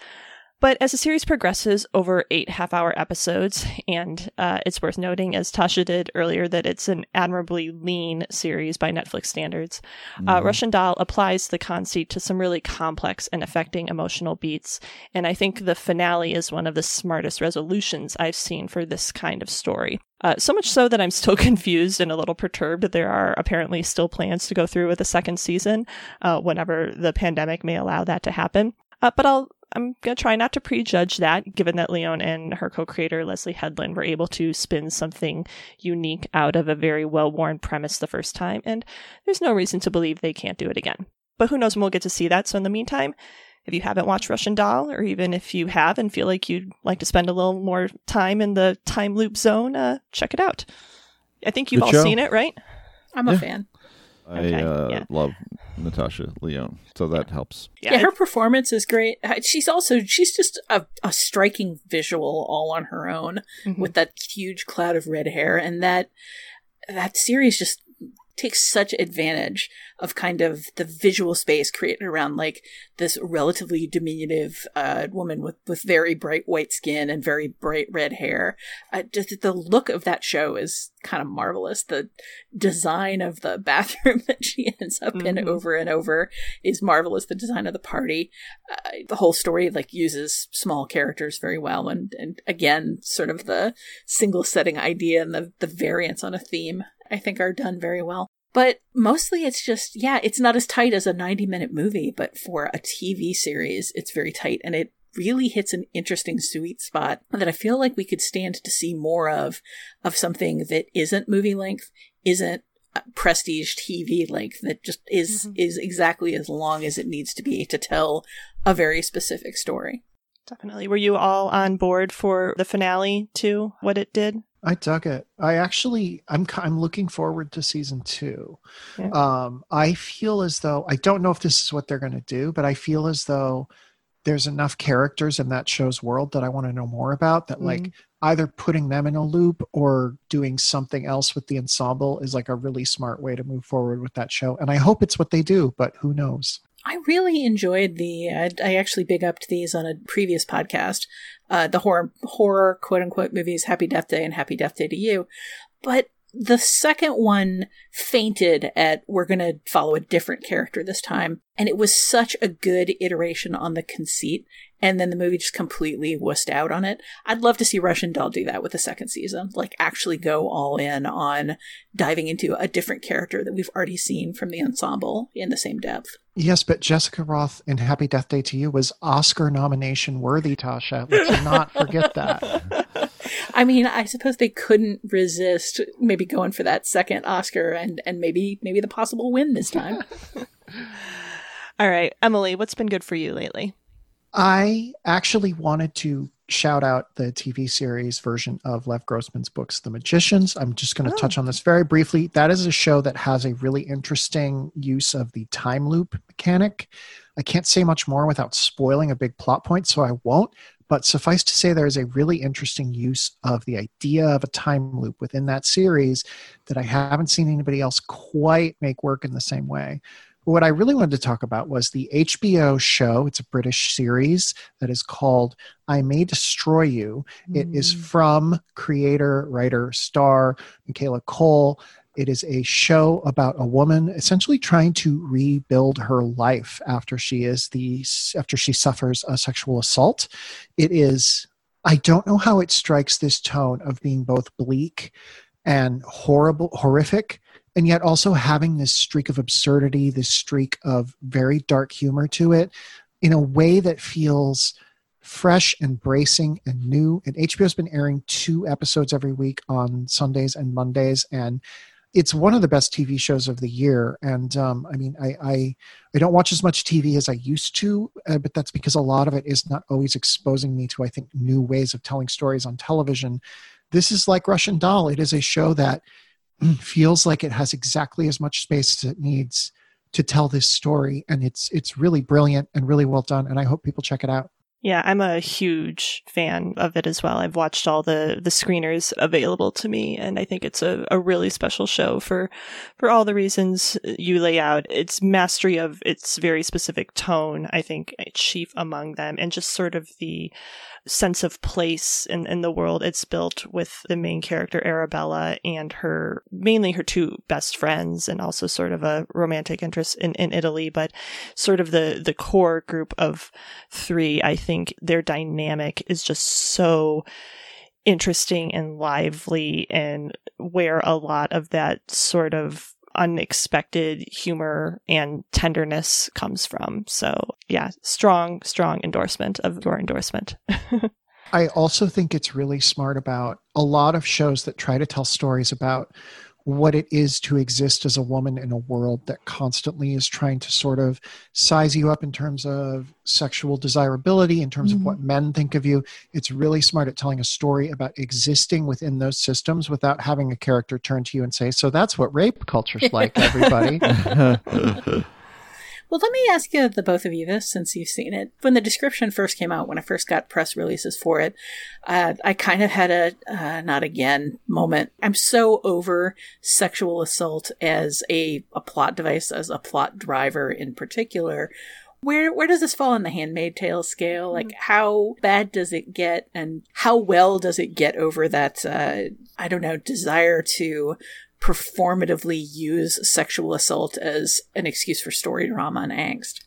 But as the series progresses over eight half-hour episodes, and uh, it's worth noting, as Tasha did earlier, that it's an admirably lean series by Netflix standards, mm-hmm. uh, Russian Doll applies the conceit to some really complex and affecting emotional beats, and I think the finale is one of the smartest resolutions I've seen for this kind of story. Uh, so much so that I'm still confused and a little perturbed that there are apparently still plans to go through with a second season, uh, whenever the pandemic may allow that to happen. Uh, but I'll I'm going to try not to prejudge that, given that Lyonne and her co-creator, Leslie Headland, were able to spin something unique out of a very well-worn premise the first time, and there's no reason to believe they can't do it again. But who knows when we'll get to see that, so in the meantime, if you haven't watched Russian Doll, or even if you have and feel like you'd like to spend a little more time in the time loop zone, uh, check it out. I think you've Good all show. seen it, right? I'm yeah. a fan. I okay, uh, yeah. love Natasha Lyonne, so that yeah. helps. Yeah, her performance is great. She's also, she's just a, a striking visual all on her own, mm-hmm. with that huge cloud of red hair. And that that series just takes such advantage of kind of the visual space created around like this relatively diminutive uh, woman with, with very bright white skin and very bright red hair. Uh, just the look of that show is kind of marvelous. The design of the bathroom that she ends up mm-hmm. in over and over is marvelous. The design of the party, uh, the whole story like uses small characters very well. And, and again, sort of the single setting idea and the, the variance on a theme, I think, are done very well. But mostly it's just, yeah, it's not as tight as a ninety-minute movie, but for a T V series, it's very tight. And it really hits an interesting sweet spot that I feel like we could stand to see more of, of something that isn't movie length, isn't prestige T V length, that just is mm-hmm. is exactly as long as it needs to be to tell a very specific story. Definitely. Were you all on board for the finale too, what it did? I dug it. I actually, I'm I'm looking forward to season two. Yeah. Um, I feel as though, I don't know if this is what they're going to do, but I feel as though there's enough characters in that show's world that I want to know more about that, mm-hmm. like either putting them in a loop or doing something else with the ensemble is like a really smart way to move forward with that show. And I hope it's what they do, but who knows? I really enjoyed the, I, I actually big upped these on a previous podcast, uh, the horror, horror quote unquote movies, Happy Death Day and Happy Death Day to You. But the second one fainted at, we're going to follow a different character this time. And it was such a good iteration on the conceit. And then the movie just completely wussed out on it. I'd love to see Russian Doll do that with a second season, like actually go all in on diving into a different character that we've already seen from the ensemble in the same depth. Yes, but Jessica Roth in Happy Death Day to You was Oscar nomination worthy, Tasha. Let's not forget that. I mean, I suppose they couldn't resist maybe going for that second Oscar and, and maybe maybe the possible win this time. All right, Emily, what's been good for you lately? I actually wanted to shout out the T V series version of Lev Grossman's books, The Magicians. I'm just going to oh. touch on this very briefly. That is a show that has a really interesting use of the time loop mechanic. I can't say much more without spoiling a big plot point, so I won't. But suffice to say, there is a really interesting use of the idea of a time loop within that series that I haven't seen anybody else quite make work in the same way. What I really wanted to talk about was the H B O show. It's a British series that is called I May Destroy You. Mm. It is from creator, writer, star Michaela Cole. It is a show about a woman essentially trying to rebuild her life after she is the after she suffers a sexual assault. It is, I don't know how it strikes this tone of being both bleak and horrible, horrific, and yet also having this streak of absurdity, this streak of very dark humor to it in a way that feels fresh and bracing and new. And H B O's been airing two episodes every week on Sundays and Mondays. And it's one of the best T V shows of the year. And um, I mean, I, I I don't watch as much T V as I used to, uh, but that's because a lot of it is not always exposing me to, I think, new ways of telling stories on television. This is like Russian Doll. It is a show that feels like it has exactly as much space as it needs to tell this story, and it's it's really brilliant and really well done, and I hope people check it out. Yeah, I'm a huge fan of it as well. I've watched all the, the screeners available to me, and I think it's a, a really special show for, for all the reasons you lay out. Its mastery of its very specific tone, I think, chief among them, and just sort of the sense of place in, in the world it's built with the main character, Arabella, and her, mainly her two best friends, and also sort of a romantic interest in, in Italy, but sort of the, the core group of three, I think. I think their dynamic is just so interesting and lively, and where a lot of that sort of unexpected humor and tenderness comes from. So yeah, strong, strong endorsement of your endorsement. I also think it's really smart about a lot of shows that try to tell stories about what it is to exist as a woman in a world that constantly is trying to sort of size you up in terms of sexual desirability, in terms mm-hmm. of what men think of you. It's really smart at telling a story about existing within those systems without having a character turn to you and say, so that's what rape culture's like, everybody. Well, let me ask you, the both of you, this, since you've seen it. When the description first came out, when I first got press releases for it, uh, I kind of had a uh, not again moment. I'm so over sexual assault as a, a plot device, as a plot driver in particular. Where where does this fall on the Handmaid's Tale scale? Like, how bad does it get, and how well does it get over that, uh, I don't know, desire to performatively use sexual assault as an excuse for story drama and angst?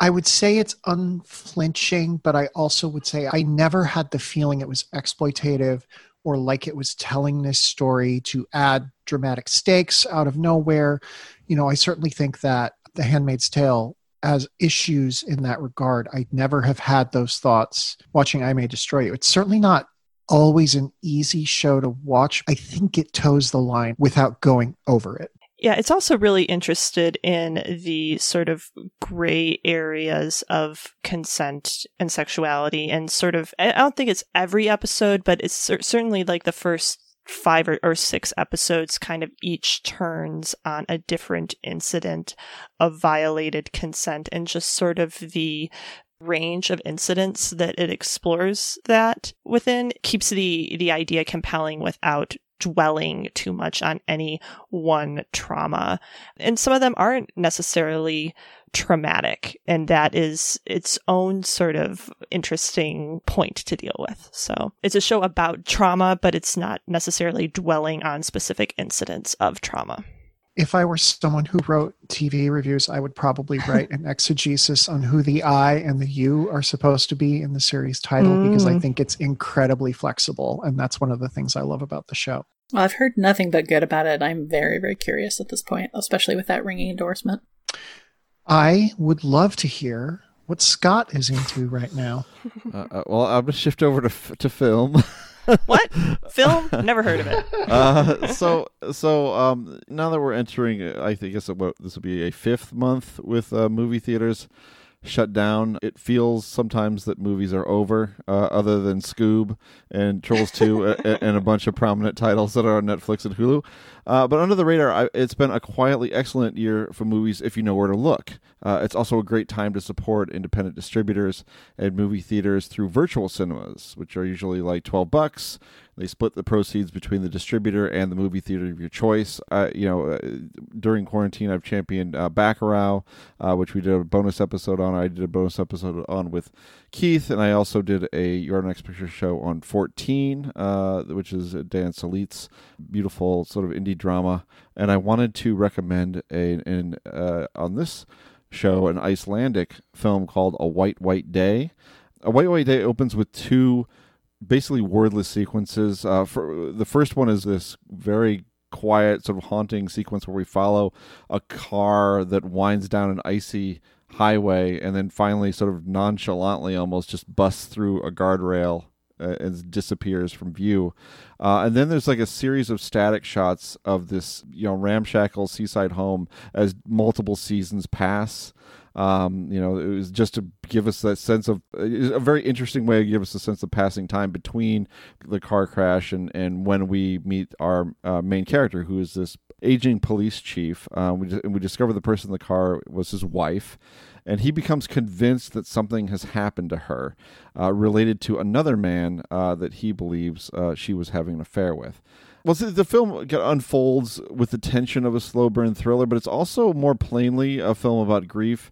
I would say it's unflinching, but I also would say I never had the feeling it was exploitative or like it was telling this story to add dramatic stakes out of nowhere. You know, I certainly think that The Handmaid's Tale has issues in that regard. I never have had those thoughts watching I May Destroy You. It's certainly not always an easy show to watch. I think it toes the line without going over it. Yeah, it's also really interested in the sort of gray areas of consent and sexuality, and sort of, I don't think it's every episode, but it's certainly like the first five or, or six episodes kind of each turns on a different incident of violated consent, and just sort of the range of incidents that it explores that within keeps the the idea compelling without dwelling too much on any one trauma. And some of them aren't necessarily traumatic, and that is its own sort of interesting point to deal with. So it's a show about trauma, but it's not necessarily dwelling on specific incidents of trauma. If I were someone who wrote T V reviews, I would probably write an exegesis on who the I and the you are supposed to be in the series title, mm. because I think it's incredibly flexible. And that's one of the things I love about the show. Well, I've heard nothing but good about it. I'm very, very curious at this point, especially with that ringing endorsement. I would love to hear what Scott is into right now. uh, uh, well, I'm going to shift over to f- to film. What? Film? Never heard of it. uh, so so um, now that we're entering, I think this will be a fifth month with uh, movie theaters shut down. It feels sometimes that movies are over, uh, other than Scoob and Trolls two a, and a bunch of prominent titles that are on Netflix and Hulu. Uh, but under the radar, I, it's been a quietly excellent year for movies if you know where to look. Uh, it's also a great time to support independent distributors and movie theaters through virtual cinemas, which are usually like twelve bucks. They split the proceeds between the distributor and the movie theater of your choice. Uh, you know, uh, during quarantine, I've championed uh, Baccarat, uh, which we did a bonus episode on. I did a bonus episode on with Keith, and I also did a Your Next Picture Show on fourteen, uh, which is Dan Salit's beautiful sort of indie drama. And I wanted to recommend a, an uh, on this show an Icelandic film called A White, White Day. A White, White Day opens with two basically wordless sequences. Uh, for, the first one is this very quiet, sort of haunting sequence where we follow a car that winds down an icy highway and then finally sort of nonchalantly almost just busts through a guardrail and disappears from view. Uh, and then there's like a series of static shots of this, you know, ramshackle seaside home as multiple seasons pass. Um, you know, it was just to give us that sense of a very interesting way to give us a sense of passing time between the car crash and, and when we meet our uh, main character, who is this aging police chief. Uh, we and we discover the person in the car was his wife, and he becomes convinced that something has happened to her uh, related to another man uh, that he believes uh, she was having an affair with. Well, the film unfolds with the tension of a slow burn thriller, but it's also more plainly a film about grief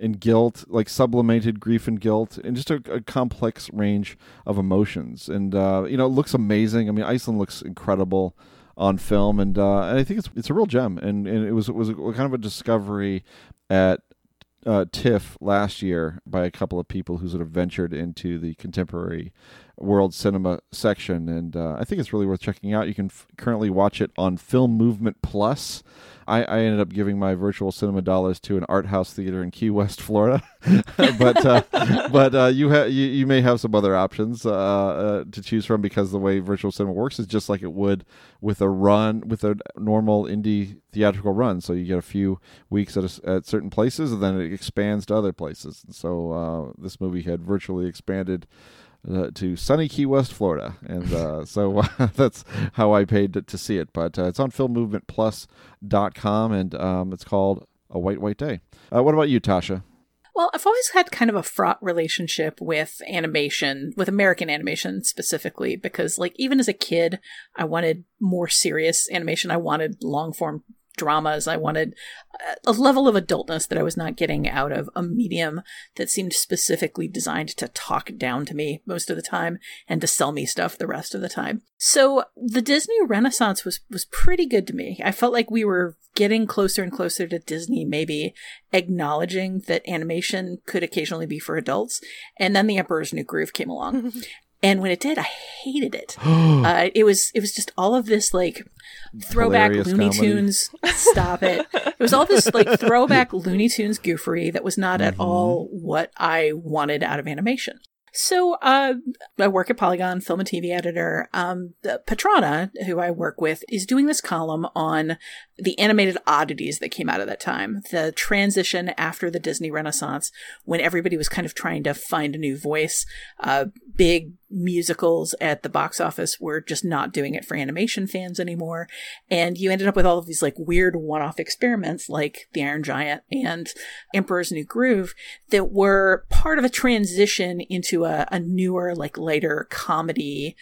and guilt, like sublimated grief and guilt, and just a, a complex range of emotions. And, uh, you know, it looks amazing. I mean, Iceland looks incredible on film, and uh, and I think it's it's a real gem. And, and it was it was a, kind of a discovery at uh, TIFF last year by a couple of people who sort of ventured into the contemporary world cinema section, and uh, I think it's really worth checking out. You can f- currently watch it on Film Movement Plus. I, I ended up giving my virtual cinema dollars to an art house theater in Key West, Florida, but uh, but uh, you, ha- you you may have some other options uh, uh, to choose from, because the way virtual cinema works is just like it would with a run with a normal indie theatrical run. So you get a few weeks at a, at certain places, and then it expands to other places. And so uh, this movie had virtually expanded Uh, to sunny Key West, Florida, and uh, so uh, that's how I paid to, to see it. But uh, it's on film movement plus dot com, and um, it's called A White, White Day. Uh, what about you, Tasha? Well, I've always had kind of a fraught relationship with animation, with American animation specifically, because like even as a kid, I wanted more serious animation. I wanted long-form dramas. I wanted a level of adultness that I was not getting out of a medium that seemed specifically designed to talk down to me most of the time and to sell me stuff the rest of the time. So the Disney Renaissance was was pretty good to me. I felt like we were getting closer and closer to Disney, maybe acknowledging that animation could occasionally be for adults. And then The Emperor's New Groove came along. And when it did, I hated it. uh, it was it was just all of this like throwback hilarious Looney comedy. Tunes. Stop it! It was all this like throwback Looney Tunes goofery that was not mm-hmm. at all what I wanted out of animation. So uh, I work at Polygon, film and T V editor. Um, Patrana, who I work with, is doing this column on the animated oddities that came out at that time. The transition after the Disney Renaissance, when everybody was kind of trying to find a new voice. Uh, big musicals at the box office were just not doing it for animation fans anymore. And you ended up with all of these like weird one-off experiments like The Iron Giant and Emperor's New Groove that were part of a transition into A, a newer, like lighter comedy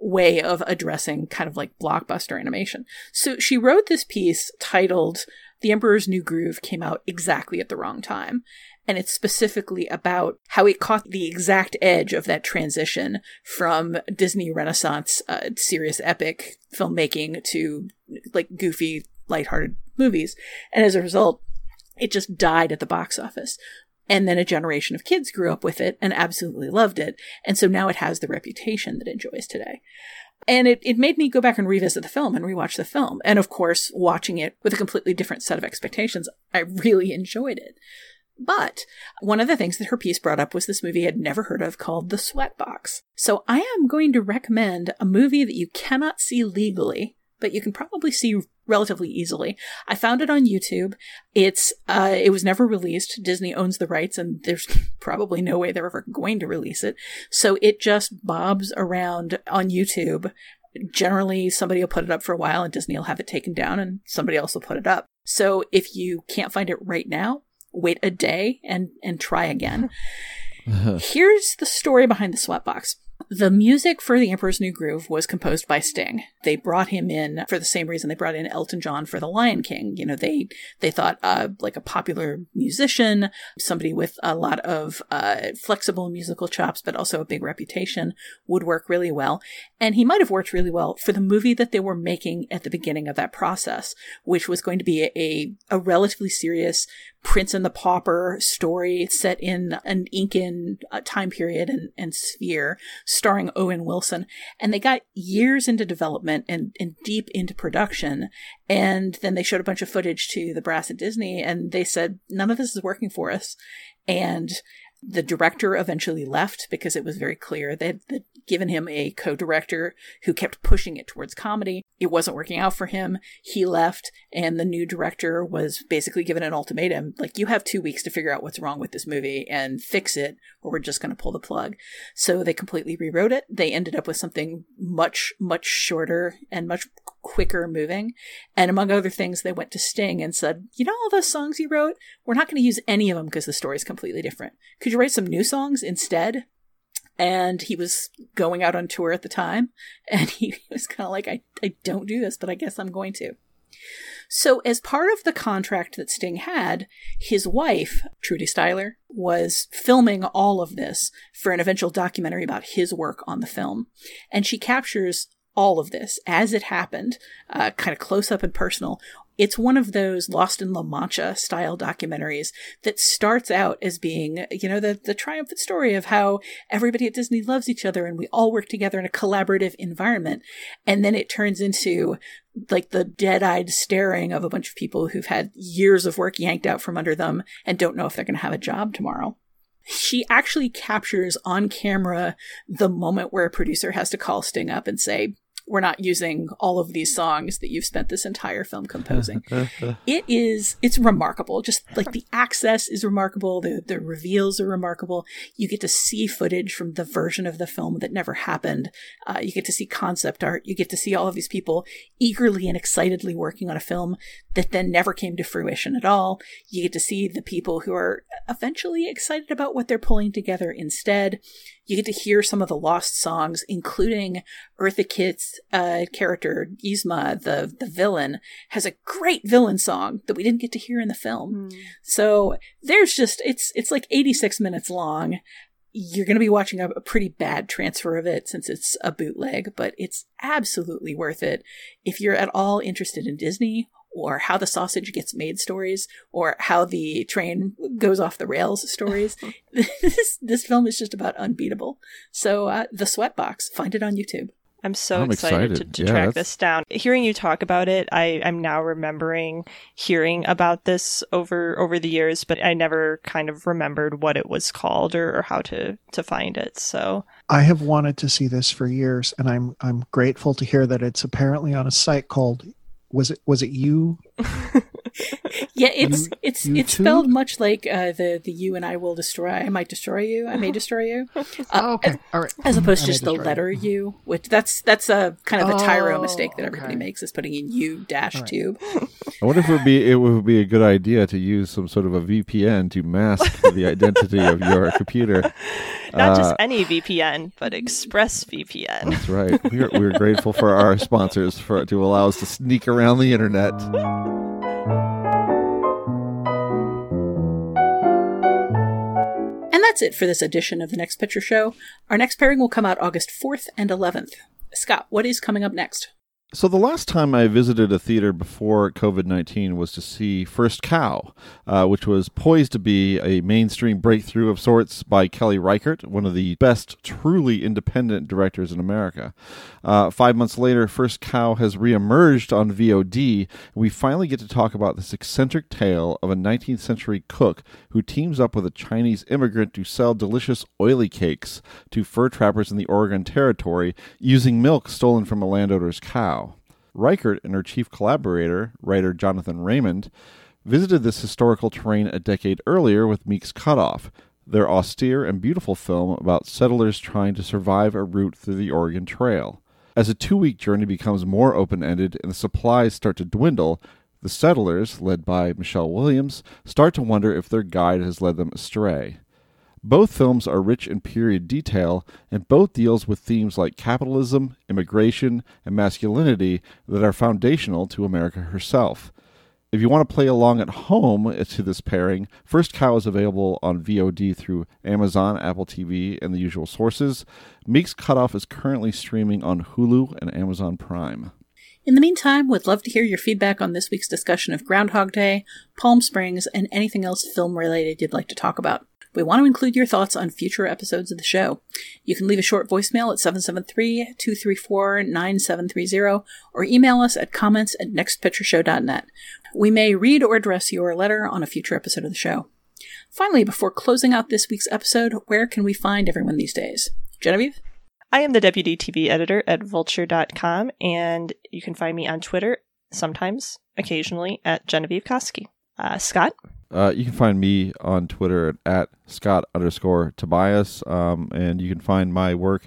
way of addressing kind of like blockbuster animation. So she wrote this piece titled The Emperor's New Groove Came Out Exactly at the Wrong Time. And it's specifically about how it caught the exact edge of that transition from Disney Renaissance, uh, serious epic filmmaking to like goofy, lighthearted movies. And as a result, it just died at the box office. And then a generation of kids grew up with it and absolutely loved it. And so now it has the reputation that it enjoys today. And it, it made me go back and revisit the film and rewatch the film. And of course, watching it with a completely different set of expectations, I really enjoyed it. But one of the things that her piece brought up was this movie I'd never heard of called The Sweatbox. So I am going to recommend a movie that you cannot see legally, but you can probably see relatively easily. I found it on YouTube. It's uh, it was never released. Disney owns the rights, and there's probably no way they're ever going to release it. So it just bobs around on YouTube. Generally, somebody will put it up for a while, and Disney will have it taken down, and somebody else will put it up. So if you can't find it right now, wait a day and, and try again. Here's the story behind The Sweatbox. The music for The Emperor's New Groove was composed by Sting. They brought him in for the same reason they brought in Elton John for The Lion King. You know, they they thought uh, like a popular musician, somebody with a lot of uh, flexible musical chops, but also a big reputation would work really well. And he might have worked really well for the movie that they were making at the beginning of that process, which was going to be a, a relatively serious Prince and the Pauper story set in an Incan time period and, and sphere, starring Owen Wilson. And they got years into development and, and deep into production. And then they showed a bunch of footage to the brass at Disney, and they said, none of this is working for us. And the director eventually left because it was very clear that the given him a co-director who kept pushing it towards comedy. It wasn't working out for him. He left, and the new director was basically given an ultimatum. Like, you have two weeks to figure out what's wrong with this movie and fix it, or we're just going to pull the plug. So they completely rewrote it. They ended up with something much, much shorter and much quicker moving. And among other things, they went to Sting and said, you know, all those songs you wrote, we're not going to use any of them because the story's completely different. Could you write some new songs instead? And he was going out on tour at the time, and he was kind of like, I, I don't do this, but I guess I'm going to. So as part of the contract that Sting had, his wife, Trudy Styler, was filming all of this for an eventual documentary about his work on the film. And she captures all of this as it happened, uh, kind of close up and personal. It's one of those Lost in La Mancha style documentaries that starts out as being, you know, the, the triumphant story of how everybody at Disney loves each other and we all work together in a collaborative environment. And then it turns into like the dead-eyed staring of a bunch of people who've had years of work yanked out from under them and don't know if they're going to have a job tomorrow. She actually captures on camera the moment where a producer has to call Sting up and say, we're not using all of these songs that you've spent this entire film composing. It is, it's remarkable. Just like the access is remarkable. The, the reveals are remarkable. You get to see footage from the version of the film that never happened. Uh, you get to see concept art. You get to see all of these people eagerly and excitedly working on a film that then never came to fruition at all. You get to see the people who are eventually excited about what they're pulling together instead. You get to hear some of the lost songs, including Eartha Kitt's uh, character, Yzma, the, the villain, has a great villain song that we didn't get to hear in the film. Mm. So there's just, it's it's like eighty-six minutes long. You're going to be watching a, a pretty bad transfer of it since it's a bootleg, but it's absolutely worth it. If you're at all interested in Disney or how the sausage gets made stories, or how the train goes off the rails stories. this this film is just about unbeatable. So uh, The Sweatbox, find it on YouTube. I'm so I'm excited, excited to, to yeah, track that's... this down. Hearing you talk about it, I, I'm now remembering hearing about this over over the years, but I never kind of remembered what it was called or, or how to, to find it. So I have wanted to see this for years, and I'm I'm grateful to hear that it's apparently on a site called... Was it was it you? yeah, it's you, it's you it's too? Spelled much like uh, the the you and I will destroy. I might destroy you. I may destroy you. Uh, oh, okay, as, all right. As opposed to just the letter you. U, which that's that's a kind of a tyro oh, mistake that everybody okay. makes is putting in U dash right. tube. I wonder if it would be it would be a good idea to use some sort of a V P N to mask the identity of your computer. Not uh, just any V P N, but ExpressVPN. That's right. We're we're grateful for our sponsors for to allow us to sneak around. Around the internet. And that's it for this edition of The Next Picture Show. Our next pairing will come out August fourth and eleventh. Scott, what is coming up next? So the last time I visited a theater before covid nineteen was to see First Cow, uh, which was poised to be a mainstream breakthrough of sorts by Kelly Reichardt, one of the best truly independent directors in America. Uh, five months later, First Cow has reemerged on V O D, and we finally get to talk about this eccentric tale of a nineteenth century cook who teams up with a Chinese immigrant to sell delicious oily cakes to fur trappers in the Oregon Territory using milk stolen from a landowner's cow. Reichardt and her chief collaborator, writer Jonathan Raymond, visited this historical terrain a decade earlier with Meek's Cutoff, their austere and beautiful film about settlers trying to survive a route through the Oregon Trail. As a two-week journey becomes more open-ended and the supplies start to dwindle, the settlers, led by Michelle Williams, start to wonder if their guide has led them astray. Both films are rich in period detail, and both deals with themes like capitalism, immigration, and masculinity that are foundational to America herself. If you want to play along at home to this pairing, First Cow is available on V O D through Amazon, Apple T V, and the usual sources. Meek's Cutoff is currently streaming on Hulu and Amazon Prime. In the meantime, we'd love to hear your feedback on this week's discussion of Groundhog Day, Palm Springs, and anything else film-related you'd like to talk about. We want to include your thoughts on future episodes of the show. You can leave a short voicemail at seven seven three, two three four, nine seven three zero or email us at comments at next picture show dot net. We may read or address your letter on a future episode of the show. Finally, before closing out this week's episode, where can we find everyone these days? Genevieve? I am the deputy T V editor at vulture dot com, and you can find me on Twitter sometimes, occasionally, at Genevieve Koski. Uh, Scott? Uh, you can find me on Twitter at Scott underscore Tobias, um, and you can find my work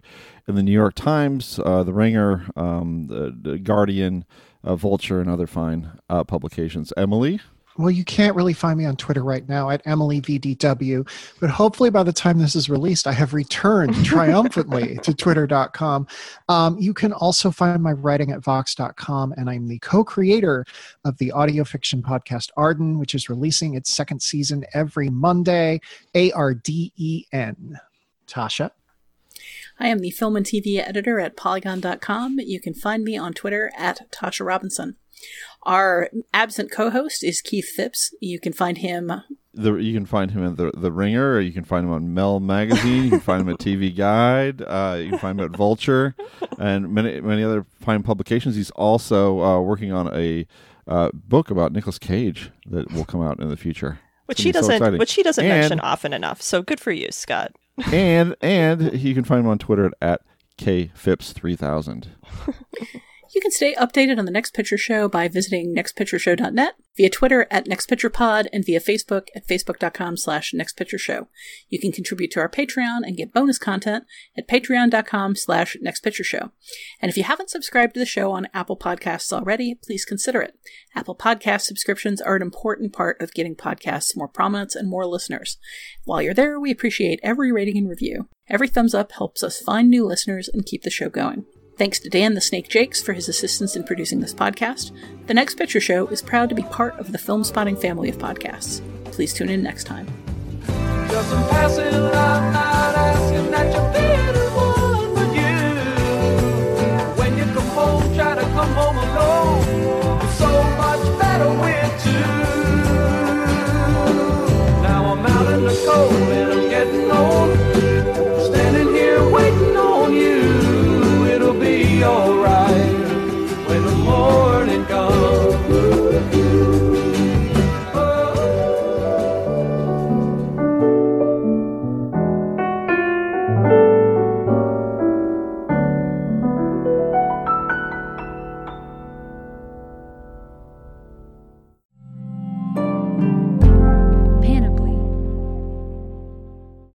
in the New York Times, uh, The Ringer, um, the, the Guardian, uh, Vulture, and other fine uh, publications. Emily? Well, you can't really find me on Twitter right now at Emily V D W, but hopefully by the time this is released, I have returned triumphantly to Twitter dot com. Um, you can also find my writing at Vox dot com, and I'm the co-creator of the audio fiction podcast Arden, which is releasing its second season every Monday, A R D E N. Tasha? I am the film and T V editor at Polygon dot com. You can find me on Twitter at Tasha Robinson. Our absent co-host is Keith Phipps. You can find him. The, you can find him at the the Ringer. Or you can find him on Mel Magazine. You can find him at T V Guide. Uh, you can find him at Vulture, and many many other fine publications. He's also uh, working on a uh, book about Nicolas Cage that will come out in the future. Which he doesn't. So which he doesn't and, mention often enough. So good for you, Scott. and and you can find him on Twitter at K Phipps three thousand. You can stay updated on the Next Picture Show by visiting next picture show dot net, via Twitter at nextpicturepod, and via Facebook at facebook dot com slash next picture show. You can contribute to our Patreon and get bonus content at patreon dot com slash next picture show. And if you haven't subscribed to the show on Apple Podcasts already, please consider it. Apple Podcast subscriptions are an important part of getting podcasts more prominence and more listeners. While you're there, we appreciate every rating and review. Every thumbs up helps us find new listeners and keep the show going. Thanks to Dan the Snake Jakes for his assistance in producing this podcast. The Next Picture Show is proud to be part of the Film Spotting family of podcasts. Please tune in next time.